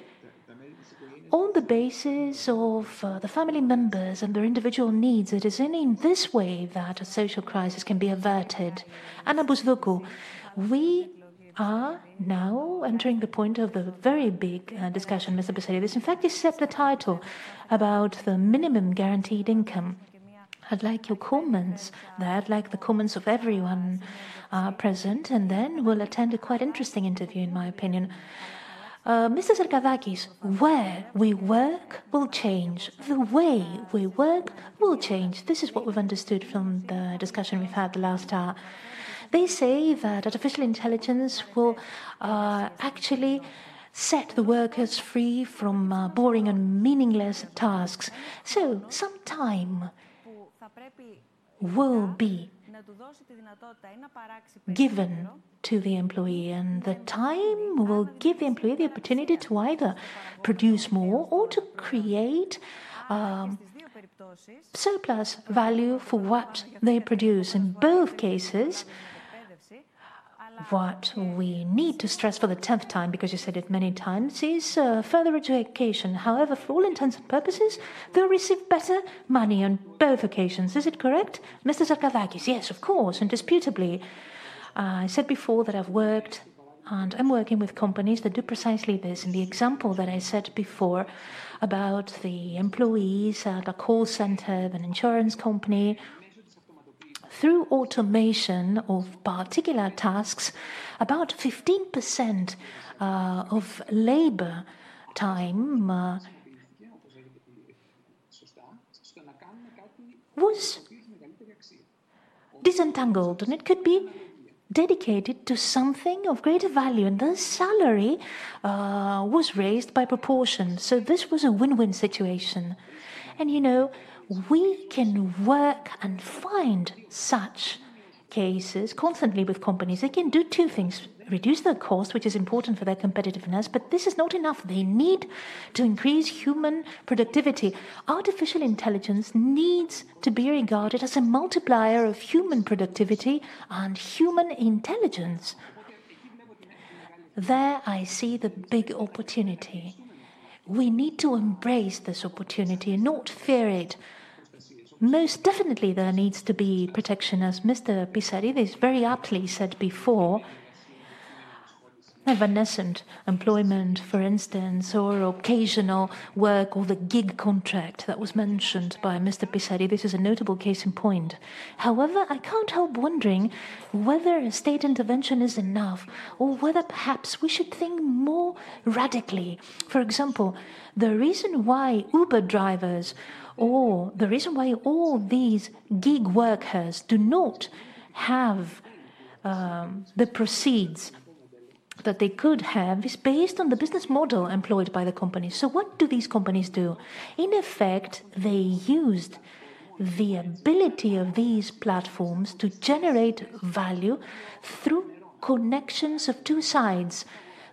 on the basis of uh, the family members and their individual needs. It is only in this way that a social crisis can be averted. Anna Bousdoukou, we are now entering the point of the very big uh, discussion, Mister Pissarides. In fact, you set the title about the minimum guaranteed income. I'd like your comments there. I'd like the comments of everyone uh, present, and then we'll attend a quite interesting interview, in my opinion. Uh, Mister Zarkadakis, where we work will change. The way we work will change. This is what we've understood from the discussion we've had the last hour. They say that artificial intelligence will uh, actually set the workers free from uh, boring and meaningless tasks. So, sometime will be given to the employee, and the time will give the employee the opportunity to either produce more or to create um, surplus value for what they produce. In both cases, what we need to stress for the tenth time, because you said it many times, is uh, further education. However, for all intents and purposes, they'll receive better money on both occasions. Is it correct? Mister Zarkadakis, yes, of course, indisputably. Uh, I said before that I've worked, and I'm working with companies that do precisely this. In the example that I said before about the employees at a call center, an insurance company, through automation of particular tasks, about fifteen percent uh, of labor time uh, was disentangled, and it could be dedicated to something of greater value, and the salary uh, was raised by proportion. So this was a win-win situation. And, you know, we can work and find such cases constantly with companies. They can do two things: reduce their cost, which is important for their competitiveness, but this is not enough. They need to increase human productivity. Artificial intelligence needs to be regarded as a multiplier of human productivity and human intelligence. There I see the big opportunity. We need to embrace this opportunity and not fear it. Most definitely there needs to be protection, as Mister Pissarides very aptly said before. Evanescent employment, for instance, or occasional work, or the gig contract that was mentioned by Mister Pissarides. This is a notable case in point. However, I can't help wondering whether a state intervention is enough, or whether perhaps we should think more radically. For example, the reason why Uber drivers, or the reason why all these gig workers do not have um, the proceeds that they could have is based on the business model employed by the company. So what do these companies do? In effect, they used the ability of these platforms to generate value through connections of two sides.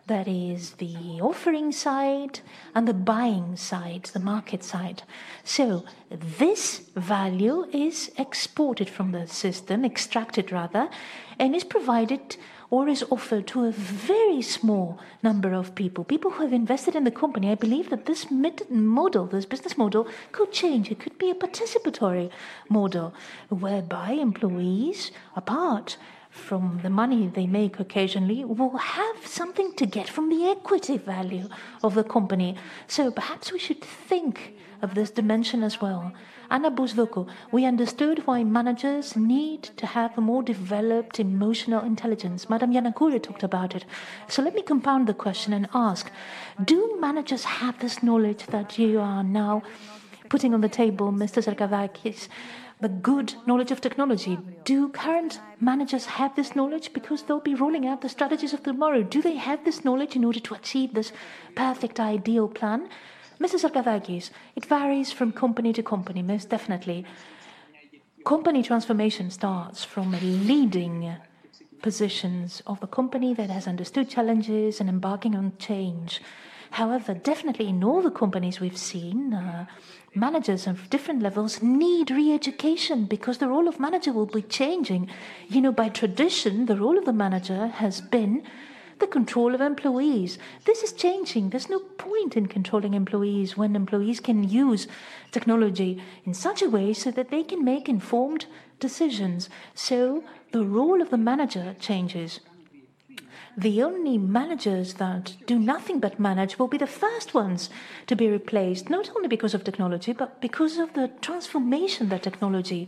That is, the offering side and the buying side, the market side. So this value is exported from the system, extracted rather, and is provided or is offered to a very small number of people, people who have invested in the company. I believe that this model, this business model, could change. It could be a participatory model, whereby employees, apart from the money they make occasionally, will have something to get from the equity value of the company. So perhaps we should think of this dimension as well. Anna Bousdoukou, we understood why managers need to have a more developed emotional intelligence. Madame Yanakourou talked about it. So let me compound the question and ask, do managers have this knowledge that you are now putting on the table, Mister Zarkadakis? The good knowledge of technology. Do current managers have this knowledge? Because they'll be rolling out the strategies of tomorrow. Do they have this knowledge in order to achieve this perfect ideal plan? Mister Zarkadakis, it varies from company to company, most definitely. Company transformation starts from leading positions of a company that has understood challenges and embarking on change. However, definitely in all the companies we've seen, uh, managers of different levels need re-education, because the role of manager will be changing. You know, by tradition, the role of the manager has been the control of employees. This is changing. There's no point in controlling employees when employees can use technology in such a way so that they can make informed decisions. So the role of the manager changes. The only managers that do nothing but manage will be the first ones to be replaced, not only because of technology, but because of the transformation that technology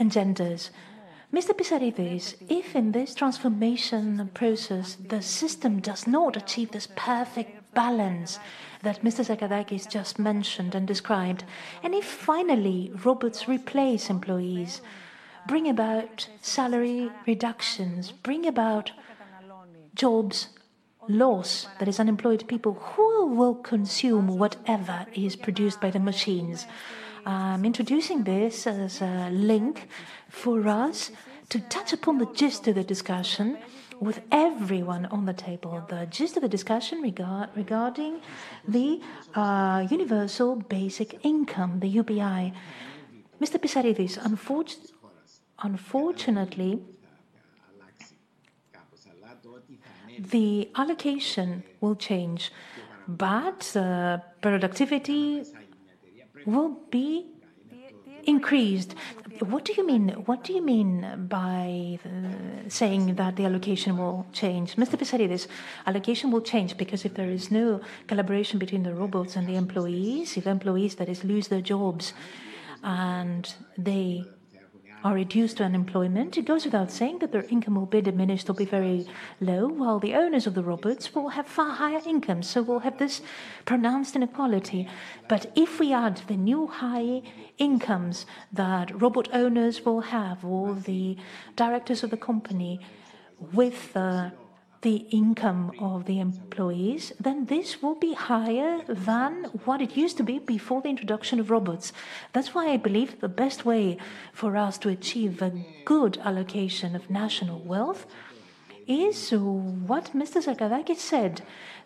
engenders. Mister Pissarides, if in this transformation process the system does not achieve this perfect balance that Mister Zarkadakis just mentioned and described, and if finally robots replace employees, bring about salary reductions, bring about jobs loss, that is, unemployed people, who will consume whatever is produced by the machines? I'm introducing this as a link for us to touch upon the gist of the discussion with everyone on the table. The gist of the discussion regard, regarding the uh, Universal Basic Income, the U B I. Mister Pissarides, unfortunately, unfortunately, the allocation will change, but uh, productivity will be increased. What do you mean? What do you mean by uh, saying that the allocation will change, Mister Pissarides? Allocation will change because if there is no collaboration between the robots and the employees, if employees, that is, lose their jobs and they are reduced to unemployment, it goes without saying that their income will be diminished or be very low, while the owners of the robots will have far higher incomes. So we'll have this pronounced inequality. But if we add the new high incomes that robot owners will have, or the directors of the company, with uh, the income of the employees, then this will be higher than what it used to be before the introduction of robots. That's why I believe the best way for us to achieve a good allocation of national wealth is what Mister Zarkadakis said.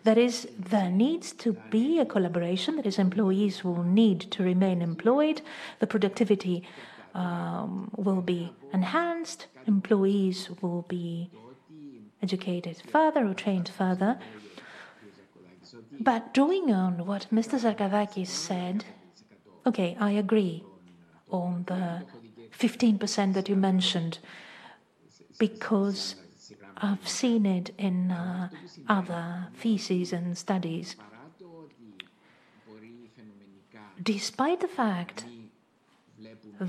That is, there needs to be a collaboration, that is, employees will need to remain employed, the productivity um, will be enhanced, employees will be educated further or trained further. But drawing on what Mister Zarkadakis said, okay, I agree on the fifteen percent that you mentioned, because I've seen it in uh, other theses and studies. Despite the fact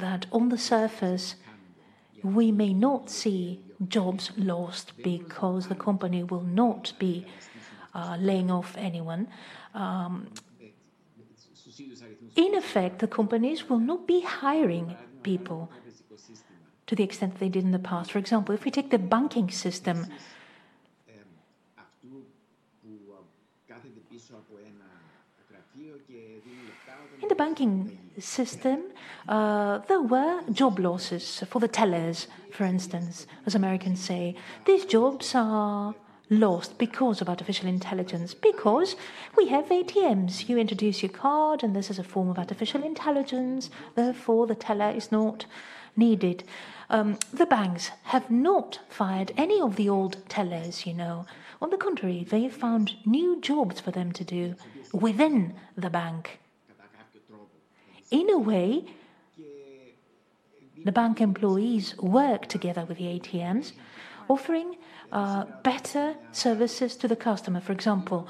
that on the surface we may not see jobs lost because the company will not be uh, laying off anyone, Um, in effect, the companies will not be hiring people to the extent they did in the past. For example, if we take the banking system, in the banking system, uh, there were job losses for the tellers, for instance, as Americans say. These jobs are lost because of artificial intelligence, because we have A T Ms. You introduce your card, and this is a form of artificial intelligence. Therefore, the teller is not needed. Um, the banks have not fired any of the old tellers, you know. On the contrary, they have found new jobs for them to do within the bank. In a way, the bank employees work together with the A T Ms, offering uh, better services to the customer. For example,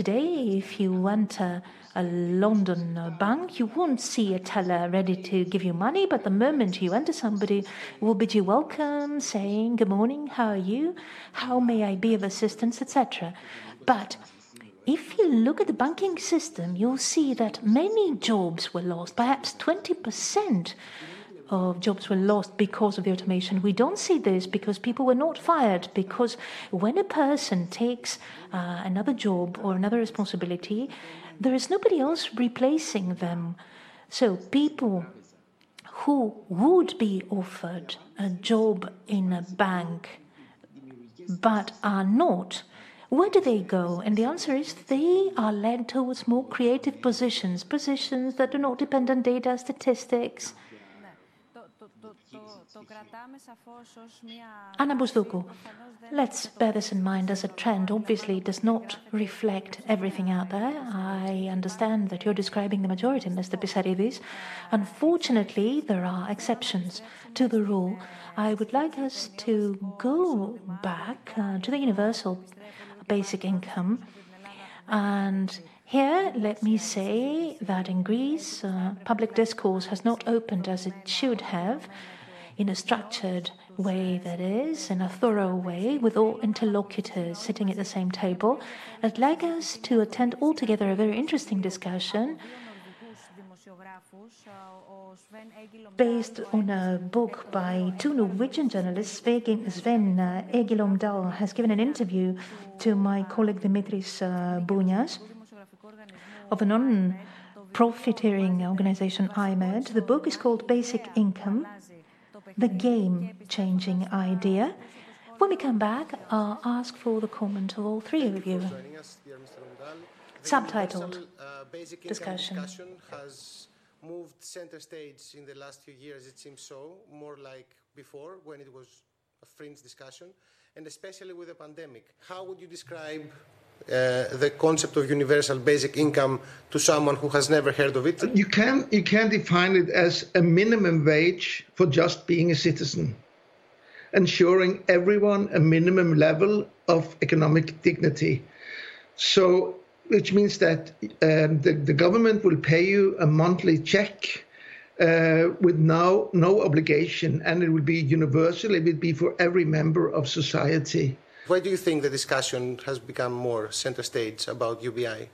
today, if you enter a London bank, you won't see a teller ready to give you money, but the moment you enter, somebody will bid you welcome, saying, "Good morning, how are you? How may I be of assistance?" et cetera. But if you look at the banking system, you'll see that many jobs were lost. Perhaps twenty percent of jobs were lost because of the automation. We don't see this because people were not fired, because when a person takes uh, another job or another responsibility, there is nobody else replacing them. So people who would be offered a job in a bank but are not, where do they go? And the answer is they are led towards more creative positions, positions that do not depend on data, statistics. Anna Bousdoukou, let's bear this in mind as a trend. Obviously, it does not reflect everything out there. I understand that you're describing the majority, Mister Pissarides. Unfortunately, there are exceptions to the rule. I would like us to go back uh, to the universal basic income. And here, let me say that in Greece, uh, public discourse has not opened as it should have, in a structured way, that is, in a thorough way, with all interlocutors sitting at the same table. I'd like us to attend altogether a very interesting discussion based on a book by two Norwegian journalists. Sven Egil Omdal has given an interview to my colleague Dimitris Bounas of a non-profiteering organization, iMEdD. The book is called Basic Income, the Game-Changing Idea. When we come back, I'll ask for the comment of all three of you. Subtitled discussion. discussion has moved center stage in the last few years, it seems so, more like before when it was fringe discussion, and especially with the pandemic. How would you describe uh, the concept of universal basic income to someone who has never heard of it? You can, you can define it as a minimum wage for just being a citizen, ensuring everyone a minimum level of economic dignity. So, which means that um, the, the government will pay you a monthly check uh, with now no obligation, and it will be universal. It will be for every member of society. Why do you think the discussion has become more center stage about U B I?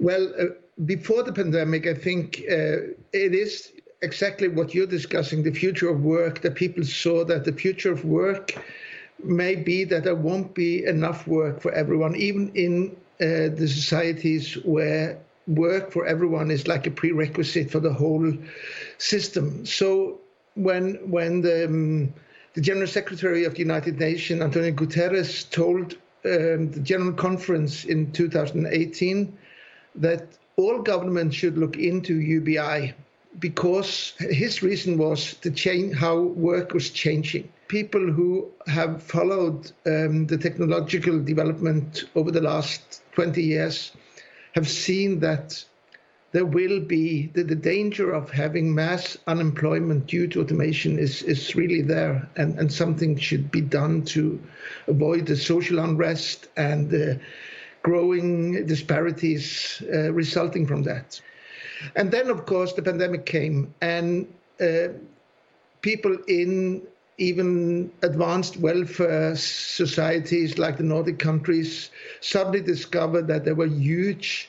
Well, uh, before the pandemic, I think uh, it is exactly what you're discussing, the future of work, that people saw that the future of work may be that there won't be enough work for everyone, even in Uh, the societies where work for everyone is like a prerequisite for the whole system. So when when the, um, the General Secretary of the United Nations, Antonio Guterres, told um, the General Conference in two thousand eighteen that all governments should look into U B I, because his reason was the change, how work was changing. People who have followed um, the technological development over the last twenty years have seen that there will be, the, the danger of having mass unemployment due to automation is, is really there, and, and something should be done to avoid the social unrest and the growing disparities uh, resulting from that. And then, of course, the pandemic came, and uh, people in even advanced welfare societies like the Nordic countries suddenly discovered that there were huge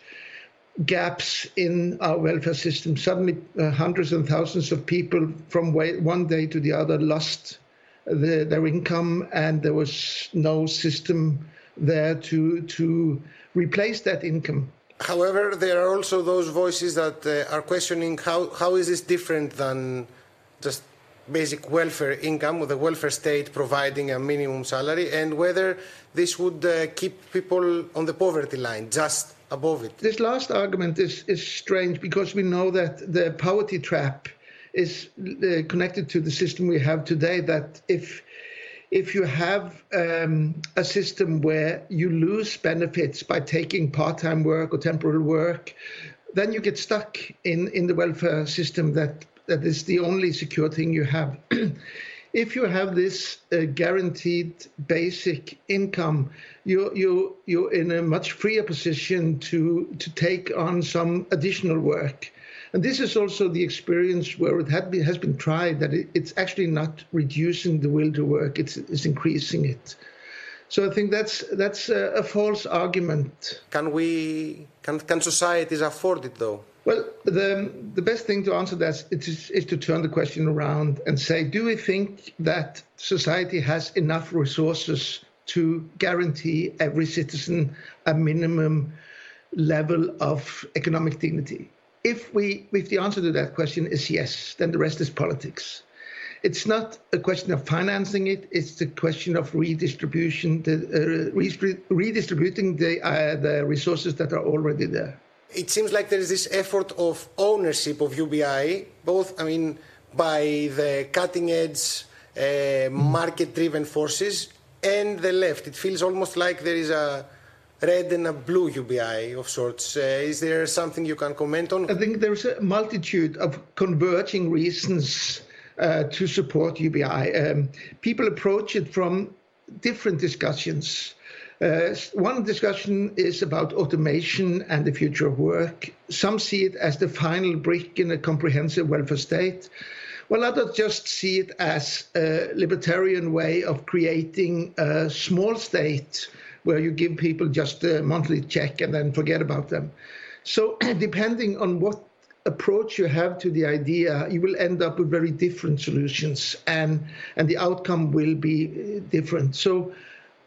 gaps in our welfare system. Suddenly, uh, hundreds and thousands of people from one day to the other lost the, their income, and there was no system there to, to replace that income. However, there are also those voices that uh, are questioning how, how is this different than just basic welfare income, with the welfare state providing a minimum salary, and whether this would uh, keep people on the poverty line, just above it. This last argument is, is strange, because we know that the poverty trap is uh, connected to the system we have today, that if If you have um, a system where you lose benefits by taking part-time work or temporary work, then you get stuck in, in the welfare system that, that is the only secure thing you have. If you have this uh, guaranteed basic income, you, you, you're in a much freer position to, to take on some additional work. And this is also the experience where it had been, has been tried, that it, it's actually not reducing the will to work, it's, it's increasing it. So I think that's, that's a, a false argument. Can we, can, can societies afford it, though? Well, the, the best thing to answer that is, is to turn the question around and say, do we think that society has enough resources to guarantee every citizen a minimum level of economic dignity? If we, if the answer to that question is yes, then the rest is politics. It's not a question of financing it; it's the question of redistribution, the, uh, re- redistributing the uh, the resources that are already there. It seems like there is this effort of ownership of U B I, both, I mean, by the cutting-edge, uh, market-driven forces and the left. It feels almost like there is a red and a blue U B I of sorts. Uh, is there something you can comment on? I think there's a multitude of converging reasons uh, to support U B I. Um, people approach it from different discussions. Uh, one discussion is about automation and the future of work. Some see it as the final brick in a comprehensive welfare state, while others just see it as a libertarian way of creating a small state where you give people just a monthly check and then forget about them. So depending on what approach you have to the idea, you will end up with very different solutions, and, and the outcome will be different. So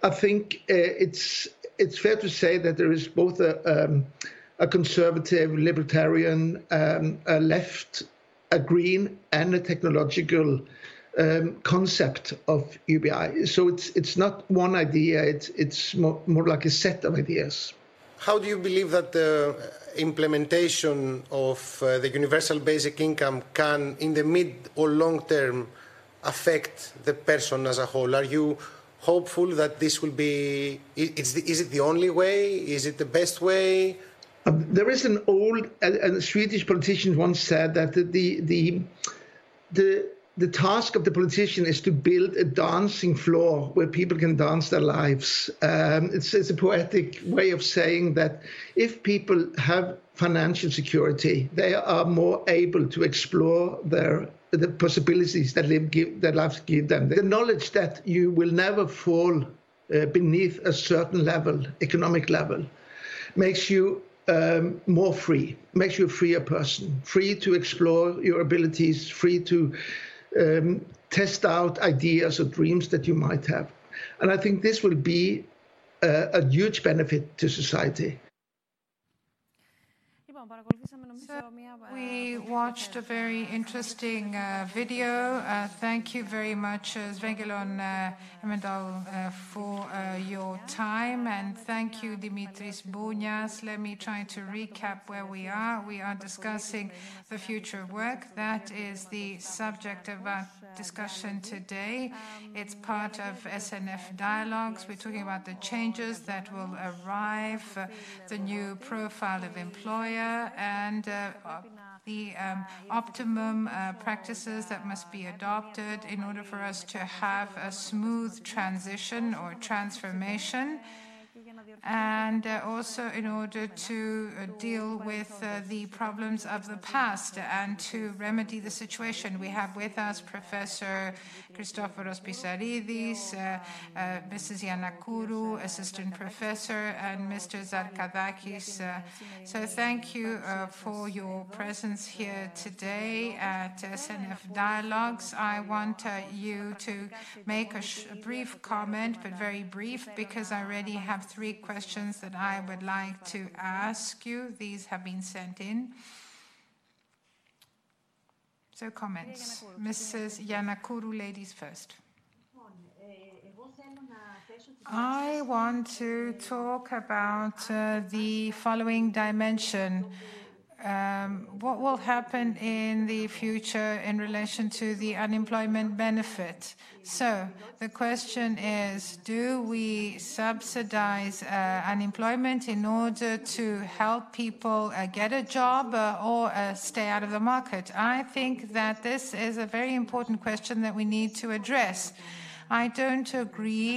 I think uh, it's it's fair to say that there is both a, um, a conservative, libertarian, um, a left, a green, and a technological Um, concept of U B I. So it's it's not one idea, it's, it's more, more like a set of ideas. How do you believe that the implementation of uh, the universal basic income can, in the mid or long term, affect the person as a whole? Are you hopeful that this will be, is, is it the only way? Is it the best way? Uh, there is an old, a, a Swedish politician once said that the, the, the, the, the task of the politician is to build a dancing floor where people can dance their lives. Um, it's, it's a poetic way of saying that if people have financial security, they are more able to explore their the possibilities that live give that life give them. The knowledge that you will never fall uh, beneath a certain level, economic level, makes you um, more free, makes you a freer person, free to explore your abilities, free to um, test out ideas or dreams that you might have. And I think this will be a, a huge benefit to society. So we watched a very interesting uh, video. Uh, thank you very much, uh, Sven Egil Omdal, uh, for uh, your time. And thank you, Dimitris Bounas. Let me try to recap where we are. We are discussing the future of work. That is the subject of our discussion today. It's part of S N F Dialogues. We're talking about the changes that will arrive, uh, the new profile of employer, and uh, Uh, the um, optimum uh, practices that must be adopted in order for us to have a smooth transition or transformation, and uh, also in order to uh, deal with uh, the problems of the past and to remedy the situation. We have with us Professor Christopher Pissarides, uh, uh, Missus Yanakourou, Assistant Professor, and Mister Zarkadakis. Uh, so thank you uh, for your presence here today at S N F Dialogues. I want uh, you to make a, sh a brief comment, but very brief, because I already have three questions that I would like to ask you. These have been sent in. So comments. Missus Yanakourou, ladies first. I want to talk about uh, the following dimension. Um, what will happen in the future in relation to the unemployment benefit? So the question is, do we subsidize uh, unemployment in order to help people uh, get a job uh, or uh, stay out of the market? I think that this is a very important question that we need to address. I don't agree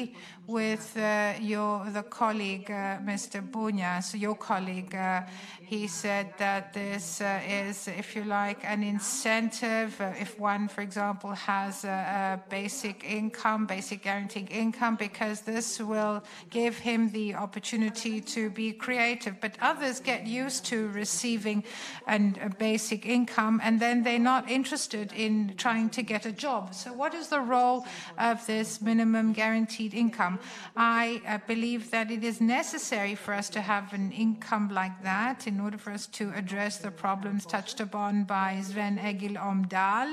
with uh, your the colleague, uh, Mister Bounas, your colleague. Uh, he said that this uh, is, if you like, an incentive. Uh, if one, for example, has a, a basic income, basic guaranteed income, because this will give him the opportunity to be creative. But others get used to receiving an, a basic income, and then they're not interested in trying to get a job. So what is the role of this minimum guaranteed income? I uh, believe that it is necessary for us to have an income like that in order for us to address the problems touched upon by Sven Egil Omdal.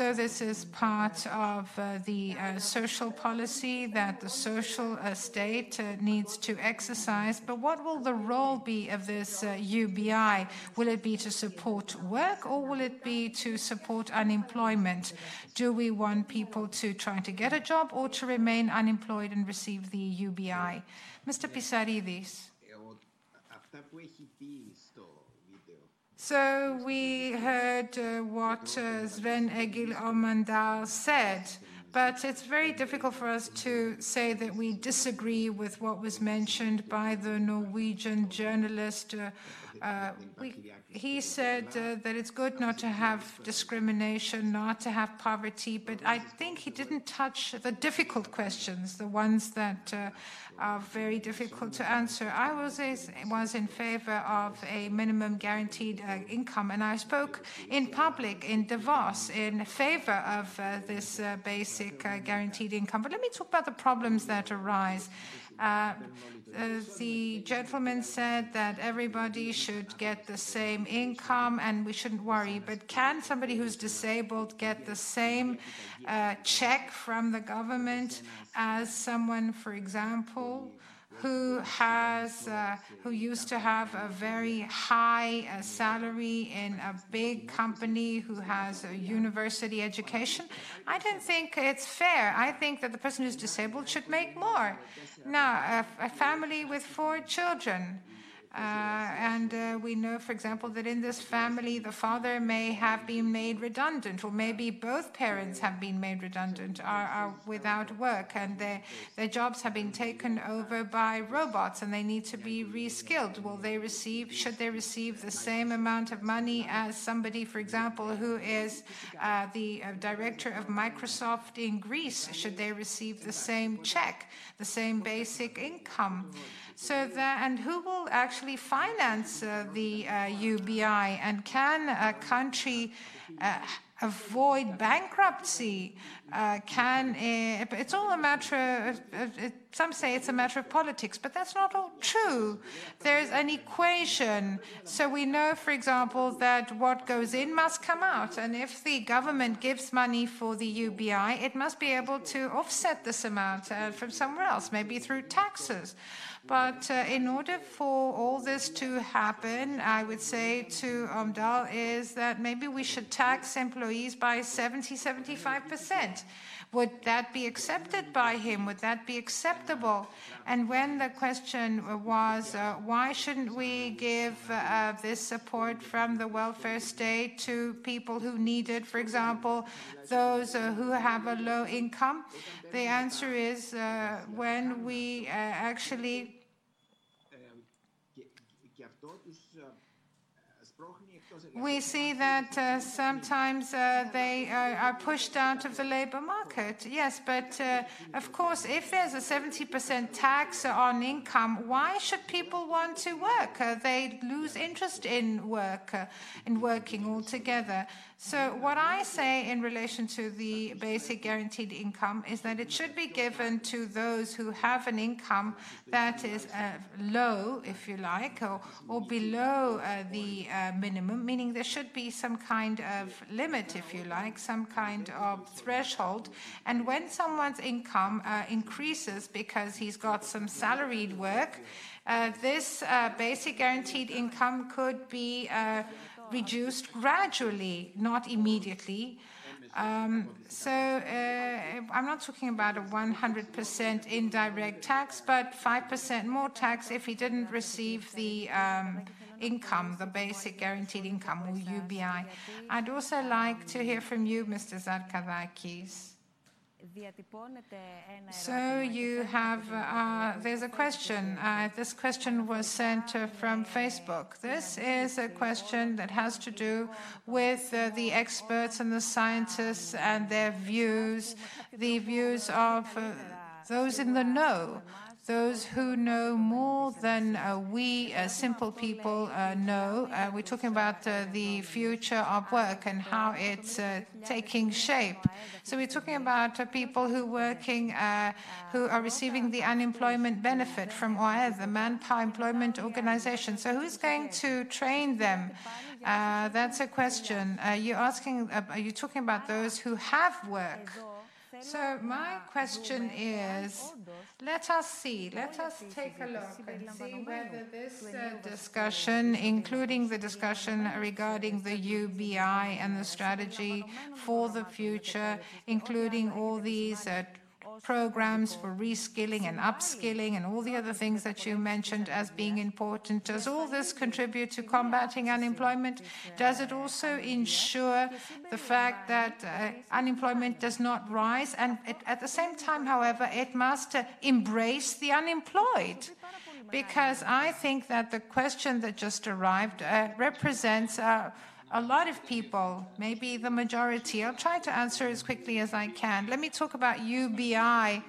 So this is part of uh, the uh, social policy that the social uh, state uh, needs to exercise. But what will the role be of this uh, U B I? Will it be to support work, or will it be to support unemployment? Do we want people to try to get a job or to remain unemployed and receive the U B I? Mister Pissarides. So we heard uh, what uh, Sven Egil Omdal said, but it's very difficult for us to say that we disagree with what was mentioned by the Norwegian journalist. Uh, uh, we, he said uh, that it's good not to have discrimination, not to have poverty, but I think he didn't touch the difficult questions, the ones that uh, are very difficult to answer. I was was in favor of a minimum guaranteed uh, income, and I spoke in public in Davos in favor of uh, this uh, basic uh, guaranteed income. But let me talk about the problems that arise. Uh, uh, the gentleman said that everybody should get the same income and we shouldn't worry, but can somebody who's disabled get the same uh, check from the government as someone, for example, who has, uh, who used to have a very high uh, salary in a big company, who has a university education. I don't think it's fair. I think that the person who's disabled should make more. Now, a, a family with four children. Uh, and uh, we know, for example, that in this family, the father may have been made redundant, or maybe both parents have been made redundant, are, are without work, and their, their jobs have been taken over by robots, and they need to be reskilled. Will they receive, should they receive the same amount of money as somebody, for example, who is uh, the uh, director of Microsoft in Greece? Should they receive the same check, the same basic income? So that, and who will actually finance uh, the uh, U B I, and can a country uh, avoid bankruptcy? Uh, can it, it's all a matter of, it, some say it's a matter of politics, but that's not all true. There's an equation. So we know, for example, that what goes in must come out. And if the government gives money for the U B I, it must be able to offset this amount uh, from somewhere else, maybe through taxes. But uh, in order for all this to happen, I would say to Omdal is that maybe we should tax employees by seventy, seventy-five percent. Would that be accepted by him? Would that be acceptable? And when the question was, uh, why shouldn't we give uh, this support from the welfare state to people who need it, for example, those uh, who have a low income? The answer is uh, when we uh, actually we see that uh, sometimes uh, they uh, are pushed out of the labor market. Yes, but uh, of course, if there's a seventy percent tax on income, why should people want to work? Uh, they lose interest in work, uh, in working altogether. So what I say in relation to the basic guaranteed income is that it should be given to those who have an income that is uh, low, if you like, or, or below uh, the uh, minimum, meaning there should be some kind of limit, if you like, some kind of threshold. And when someone's income uh, increases because he's got some salaried work, uh, this uh, basic guaranteed income could be uh, reduced gradually, not immediately. Um, so uh, I'm not talking about a one hundred percent indirect tax, but five percent more tax if he didn't receive the um, income, the basic guaranteed income, or U B I. I'd also like to hear from you, Mister Zarkadakis. So you have, uh, there's a question. Uh, this question was sent uh, from Facebook. This is a question that has to do with uh, the experts and the scientists and their views, the views of uh, those in the know, those who know more than uh, we uh, simple people uh, know. Uh, we're talking about uh, the future of work and how it's uh, taking shape. So we're talking about uh, people who working, uh, who are receiving the unemployment benefit from O A E D, the Manpower Employment Organization. So who's going to train them? Uh, that's a question. Uh, you're asking, uh, are you talking about those who have work? So my question is, let us see, let us take a look and see whether this uh, discussion, including the discussion regarding the U B I and the strategy for the future, including all these uh, programs for reskilling and upskilling and all the other things that you mentioned as being important. Does all this contribute to combating unemployment? Does it also ensure the fact that uh, unemployment does not rise? And it, at the same time, however, it must uh, embrace the unemployed. Because I think that the question that just arrived uh, represents uh, a lot of people, maybe the majority. I'll try to answer as quickly as I can. Let me talk about U B I.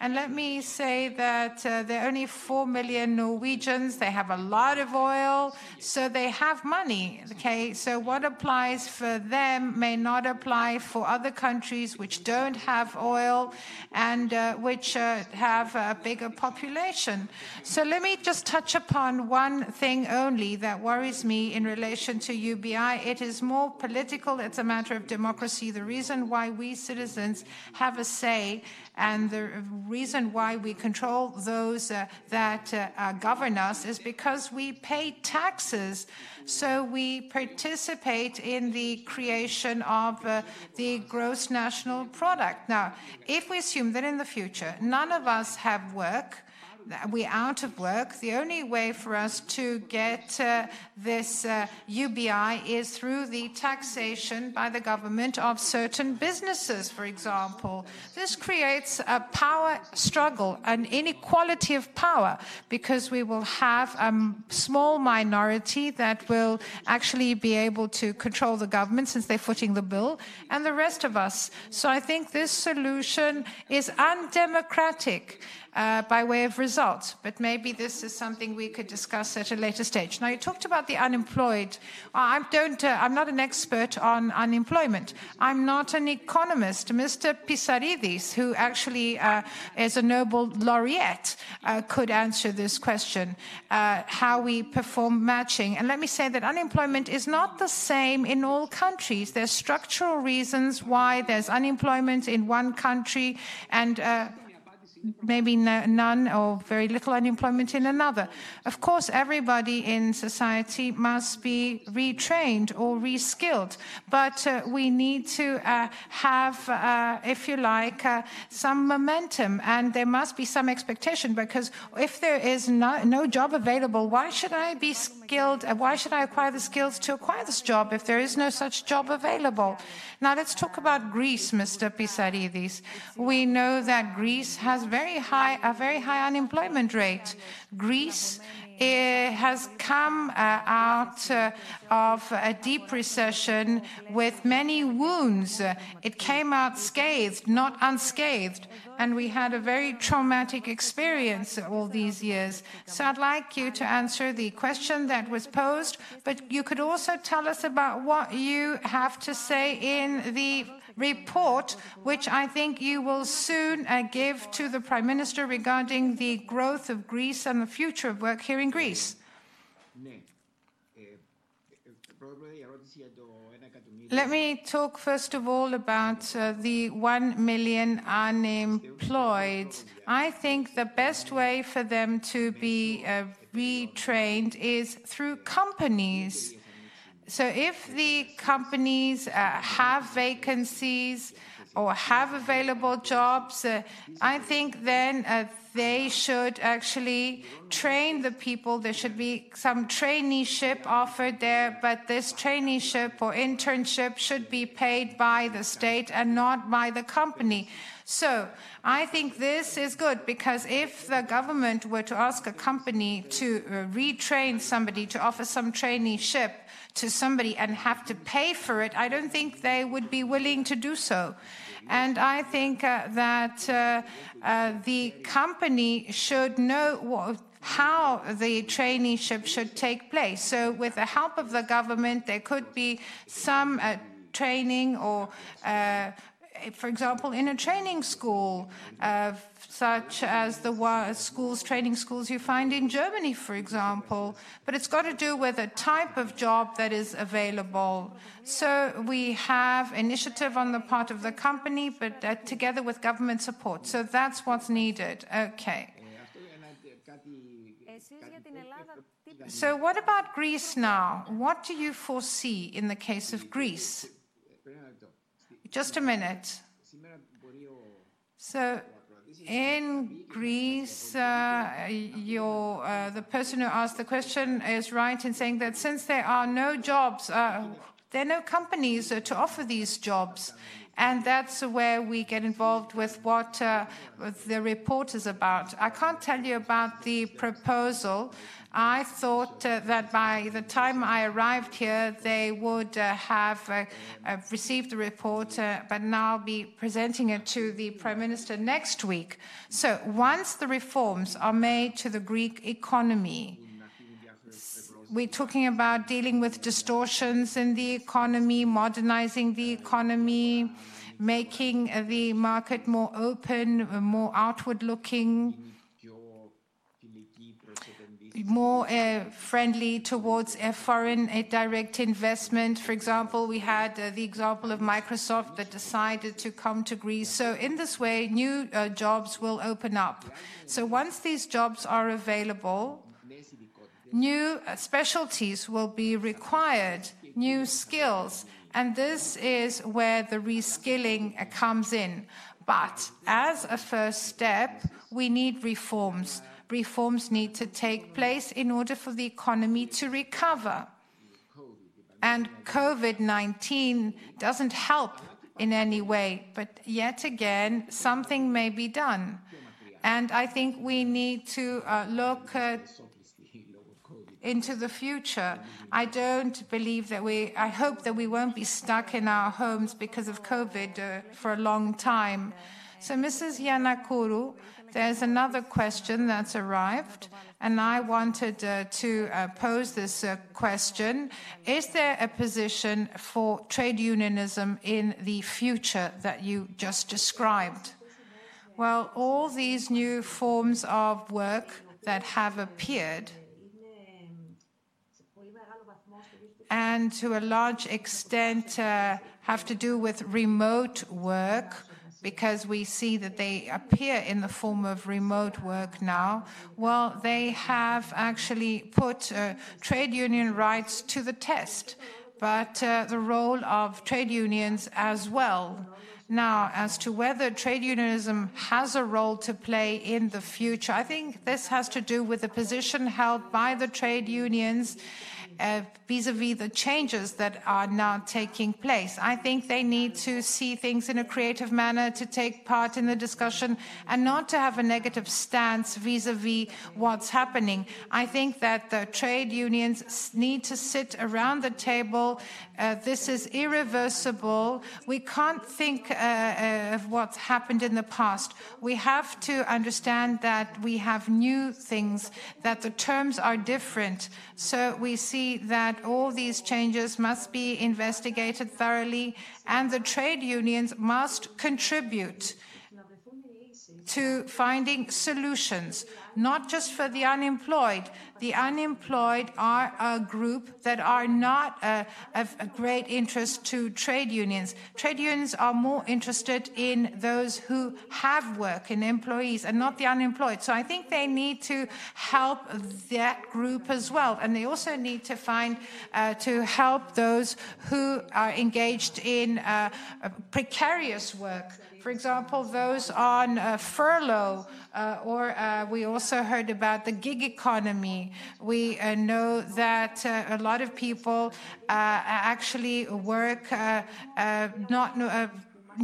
And let me say that uh, there are only four million Norwegians. They have a lot of oil, so they have money. Okay, so what applies for them may not apply for other countries which don't have oil and uh, which uh, have a bigger population. So let me just touch upon one thing only that worries me in relation to U B I. it is more political, it's a matter of democracy. The reason why we citizens have a say and the reason why we control those uh, that uh, uh, govern us is because we pay taxes. So we participate in the creation of uh, the gross national product. Now, if we assume that in the future none of us have work, we're out of work, the only way for us to get uh, this uh, U B I is through the taxation by the government of certain businesses, for example. This creates a power struggle, an inequality of power, because we will have a small minority that will actually be able to control the government since they're footing the bill, and the rest of us. So I think this solution is undemocratic. Uh, by way of results, but maybe this is something we could discuss at a later stage. Now, you talked about the unemployed. I don't, uh, I'm not an expert on unemployment. I'm not an economist. Mister Pissarides, who actually uh, is a Nobel laureate, uh, could answer this question, uh, how we perform matching. And let me say that unemployment is not the same in all countries. There's structural reasons why there's unemployment in one country and uh, maybe no, none or very little unemployment in another. Of course, everybody in society must be retrained or reskilled, but uh, we need to uh, have, uh, if you like, uh, some momentum, and there must be some expectation, because if there is no, no job available, why should I be skilled? Why should I acquire the skills to acquire this job if there is no such job available? Now, let's talk about Greece, Mister Pissarides. We know that Greece has very high, a very high unemployment rate. Greece it has come uh, out uh, of a deep recession with many wounds. It came out scathed, not unscathed, and we had a very traumatic experience all these years. So I'd like you to answer the question that was posed, but you could also tell us about what you have to say in the report, which I think you will soon uh, give to the Prime Minister regarding the growth of Greece and the future of work here in Greece. Let me talk first of all about uh, the one million unemployed. I think the best way for them to be uh, retrained is through companies. So if the companies uh, have vacancies or have available jobs, uh, I think then uh, they should actually train the people. There should be some traineeship offered there, but this traineeship or internship should be paid by the state and not by the company. So I think this is good, because if the government were to ask a company to uh, retrain somebody, to offer some traineeship to somebody and have to pay for it, I don't think they would be willing to do so. And I think uh, that uh, uh, the company should know what, how the traineeship should take place. So with the help of the government, there could be some uh, training or uh, for example, in a training school, uh, such as the schools, training schools you find in Germany, for example. But it's got to do with a type of job that is available. So we have initiative on the part of the company, but uh, together with government support. So that's what's needed. Okay. So what about Greece now? What do you foresee in the case of Greece? Just a minute. So in Greece, uh, your, uh, the person who asked the question is right in saying that since there are no jobs, uh, there are no companies to offer these jobs. And that's where we get involved with what uh, the report is about. I can't tell you about the proposal. I thought uh, that by the time I arrived here, they would uh, have uh, uh, received the report, uh, but now I'll be presenting it to the Prime Minister next week. So once the reforms are made to the Greek economy, we're talking about dealing with distortions in the economy, modernizing the economy, making the market more open, more outward-looking, more uh, friendly towards uh, foreign uh, direct investment. For example, we had uh, the example of Microsoft that decided to come to Greece. So in this way, new uh, jobs will open up. So once these jobs are available, new uh, specialties will be required, new skills, and this is where the reskilling uh, comes in. But as a first step, we need reforms. Reforms need to take place in order for the economy to recover. And COVID nineteen doesn't help in any way, but yet again, something may be done. And I think we need to uh, look uh, into the future. I don't believe that we, I hope that we won't be stuck in our homes because of COVID uh, for a long time. So Missus Yanakourou, there's another question that's arrived, and I wanted uh, to uh, pose this uh, question. Is there a position for trade unionism in the future that you just described? Well, all these new forms of work that have appeared, and to a large extent uh, have to do with remote work, because we see that they appear in the form of remote work now, well, they have actually put uh, trade union rights to the test, but uh, the role of trade unions as well. Now, as to whether trade unionism has a role to play in the future, I think this has to do with the position held by the trade unions Uh, vis-a-vis the changes that are now taking place. I think they need to see things in a creative manner, to take part in the discussion, and not to have a negative stance vis-a-vis what's happening. I think that the trade unions need to sit around the table. Uh, this is irreversible. We can't think uh, of what's happened in the past. We have to understand that we have new things, that the terms are different. So we see that all these changes must be investigated thoroughly, and the trade unions must contribute to finding solutions, not just for the unemployed. The unemployed are a group that are not uh, of great interest to trade unions. Trade unions are more interested in those who have work, in employees, and not the unemployed. So I think they need to help that group as well. And they also need to find, uh, to help those who are engaged in uh, precarious work. For example, those on uh, furlough, uh, or uh, we also heard about the gig economy. We uh, know that uh, a lot of people uh, actually work uh, uh, not uh,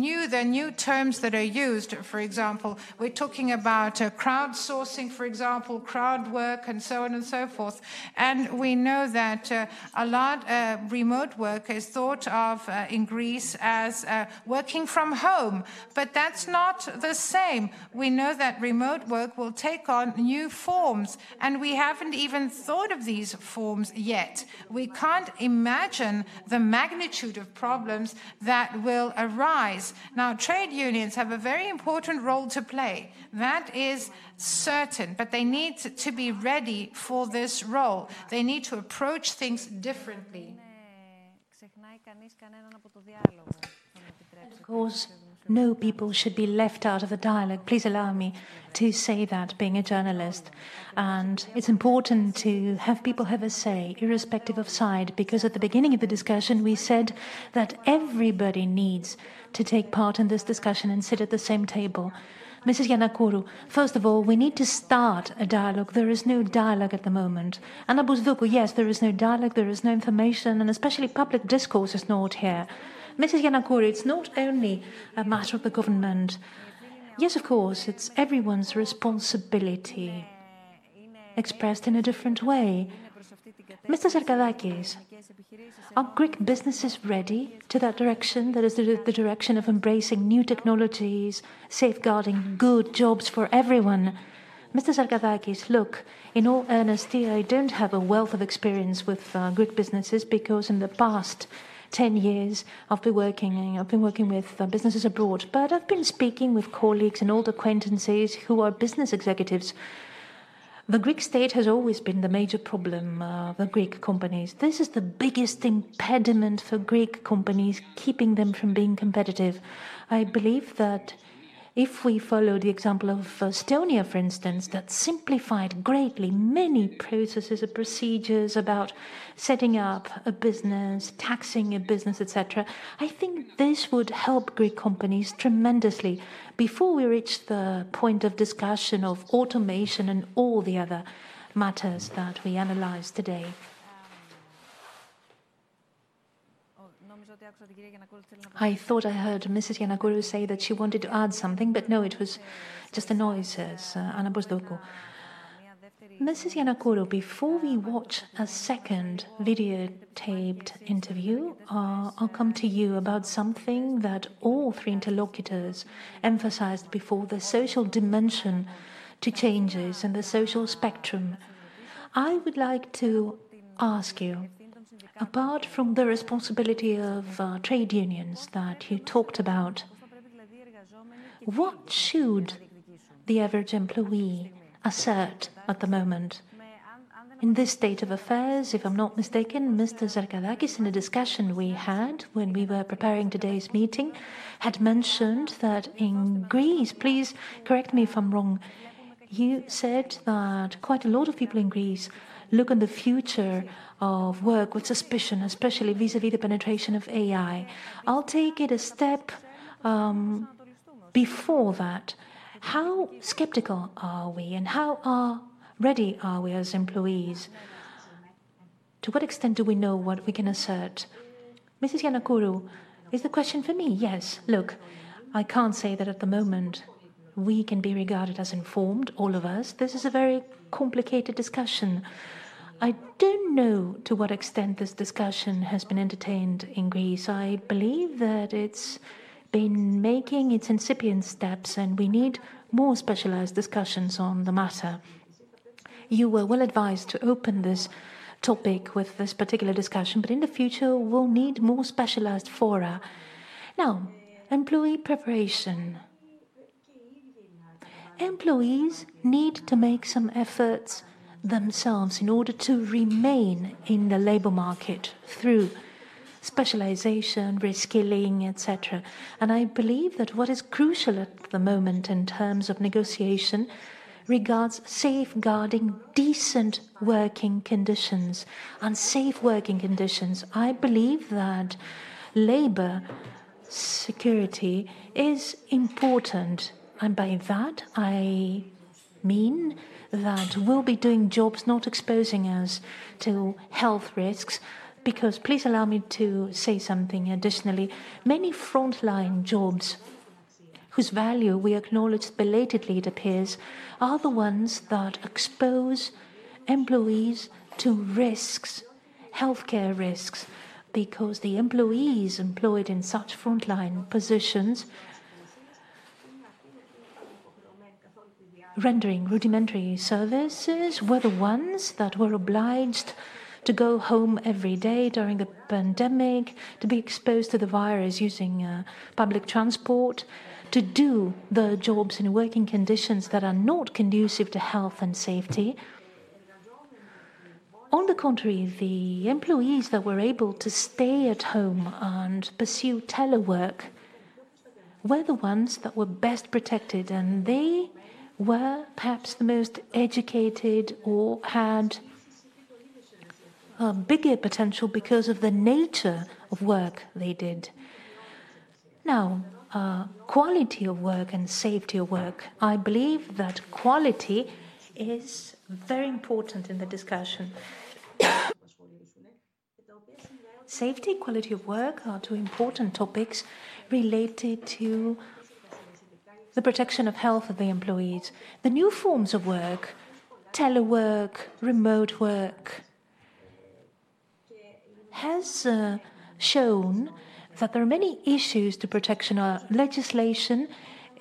new, the new terms that are used. For example, we're talking about uh, crowdsourcing, for example, crowd work, and so on and so forth. And we know that uh, a lot uh, remote work is thought of uh, in Greece as uh, working from home, but that's not the same. We know that remote work will take on new forms, and we haven't even thought of these forms yet. We can't imagine the magnitude of problems that will arise. Now, trade unions have a very important role to play. That is certain, but they need to be ready for this role. They need to approach things differently. Of course, no people should be left out of the dialogue. Please allow me to say that, being a journalist. And it's important to have people have a say, irrespective of side, because at the beginning of the discussion we said that everybody needs to take part in this discussion and sit at the same table. Missus Yanakourou, first of all, we need to start a dialogue. There is no dialogue at the moment. Anna Bousdoukou, yes, there is no dialogue, there is no information, and especially public discourse is not here. Missus Yanakourou, it's not only a matter of the government. Yes, of course, it's everyone's responsibility, expressed in a different way. Mister Zarkadakis, are Greek businesses ready to that direction? That is the, the direction of embracing new technologies, safeguarding good jobs for everyone. Mister Zarkadakis, look, in all earnesty, I don't have a wealth of experience with uh, Greek businesses, because in the past ten years, I've been working, I've been working with uh, businesses abroad, but I've been speaking with colleagues and old acquaintances who are business executives The Greek state has always been the major problem uh, of the Greek companies. This is the biggest impediment for Greek companies, keeping them from being competitive. I believe that if we follow the example of Estonia, for instance, that simplified greatly many processes and procedures about setting up a business, taxing a business, et cetera, I think this would help Greek companies tremendously before we reach the point of discussion of automation and all the other matters that we analyze today. I thought I heard Missus Yanakourou say that she wanted to add something, but no, it was just the noises. Uh, Anna Bousdoukou. Missus Yanakourou, before we watch a second videotaped interview, uh, I'll come to you about something that all three interlocutors emphasized before, the social dimension to changes and the social spectrum. I would like to ask you, apart from the responsibility of uh, trade unions that you talked about, what should the average employee assert at the moment? In this state of affairs, if I'm not mistaken, Mister Zarkadakis, in a discussion we had when we were preparing today's meeting, had mentioned that in Greece, please correct me if I'm wrong, you said that quite a lot of people in Greece look at the future of work with suspicion, especially vis-à-vis the penetration of A I. I'll take it a step um, before that. How skeptical are we, and how are ready are we as employees? To what extent do we know what we can assert? Missus Yanakourou, is the question for me? Yes. Look, I can't say that at the moment we can be regarded as informed, all of us. This is a very complicated discussion. I don't know to what extent this discussion has been entertained in Greece. I believe that it's been making its incipient steps, and we need more specialized discussions on the matter. You were well advised to open this topic with this particular discussion, but in the future we'll need more specialized fora. Now, employee preparation. Employees need to make some efforts themselves in order to remain in the labor market through specialization, reskilling, et cetera. And I believe that what is crucial at the moment in terms of negotiation regards safeguarding decent working conditions, unsafe working conditions. I believe that labor security is important, and by that I mean that we'll be doing jobs not exposing us to health risks, because please allow me to say something additionally. Many frontline jobs whose value we acknowledge belatedly, it appears, are the ones that expose employees to risks, healthcare risks, because the employees employed in such frontline positions, rendering rudimentary services, were the ones that were obliged to go home every day during the pandemic, to be exposed to the virus using uh, public transport, to do the jobs in working conditions that are not conducive to health and safety. On the contrary, the employees that were able to stay at home and pursue telework were the ones that were best protected, and they were perhaps the most educated or had a bigger potential because of the nature of work they did. Now, uh, quality of work and safety of work. I believe that quality is very important in the discussion. Safety, quality of work are two important topics related to the protection of health of the employees. The new forms of work, telework, remote work, has uh, shown that there are many issues to protection. Our legislation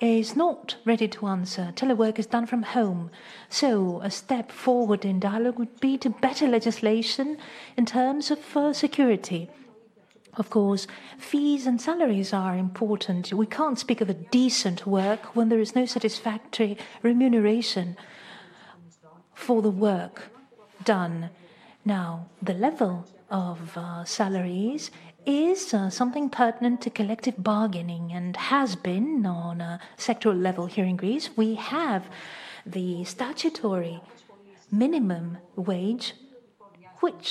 is not ready to answer. Telework is done from home. So a step forward in dialogue would be to better legislation in terms of uh, security. Of course, fees and salaries are important. We can't speak of a decent work when there is no satisfactory remuneration for the work done. Now, the level of uh, salaries is uh, something pertinent to collective bargaining and has been on a sectoral level here in Greece. We have the statutory minimum wage, which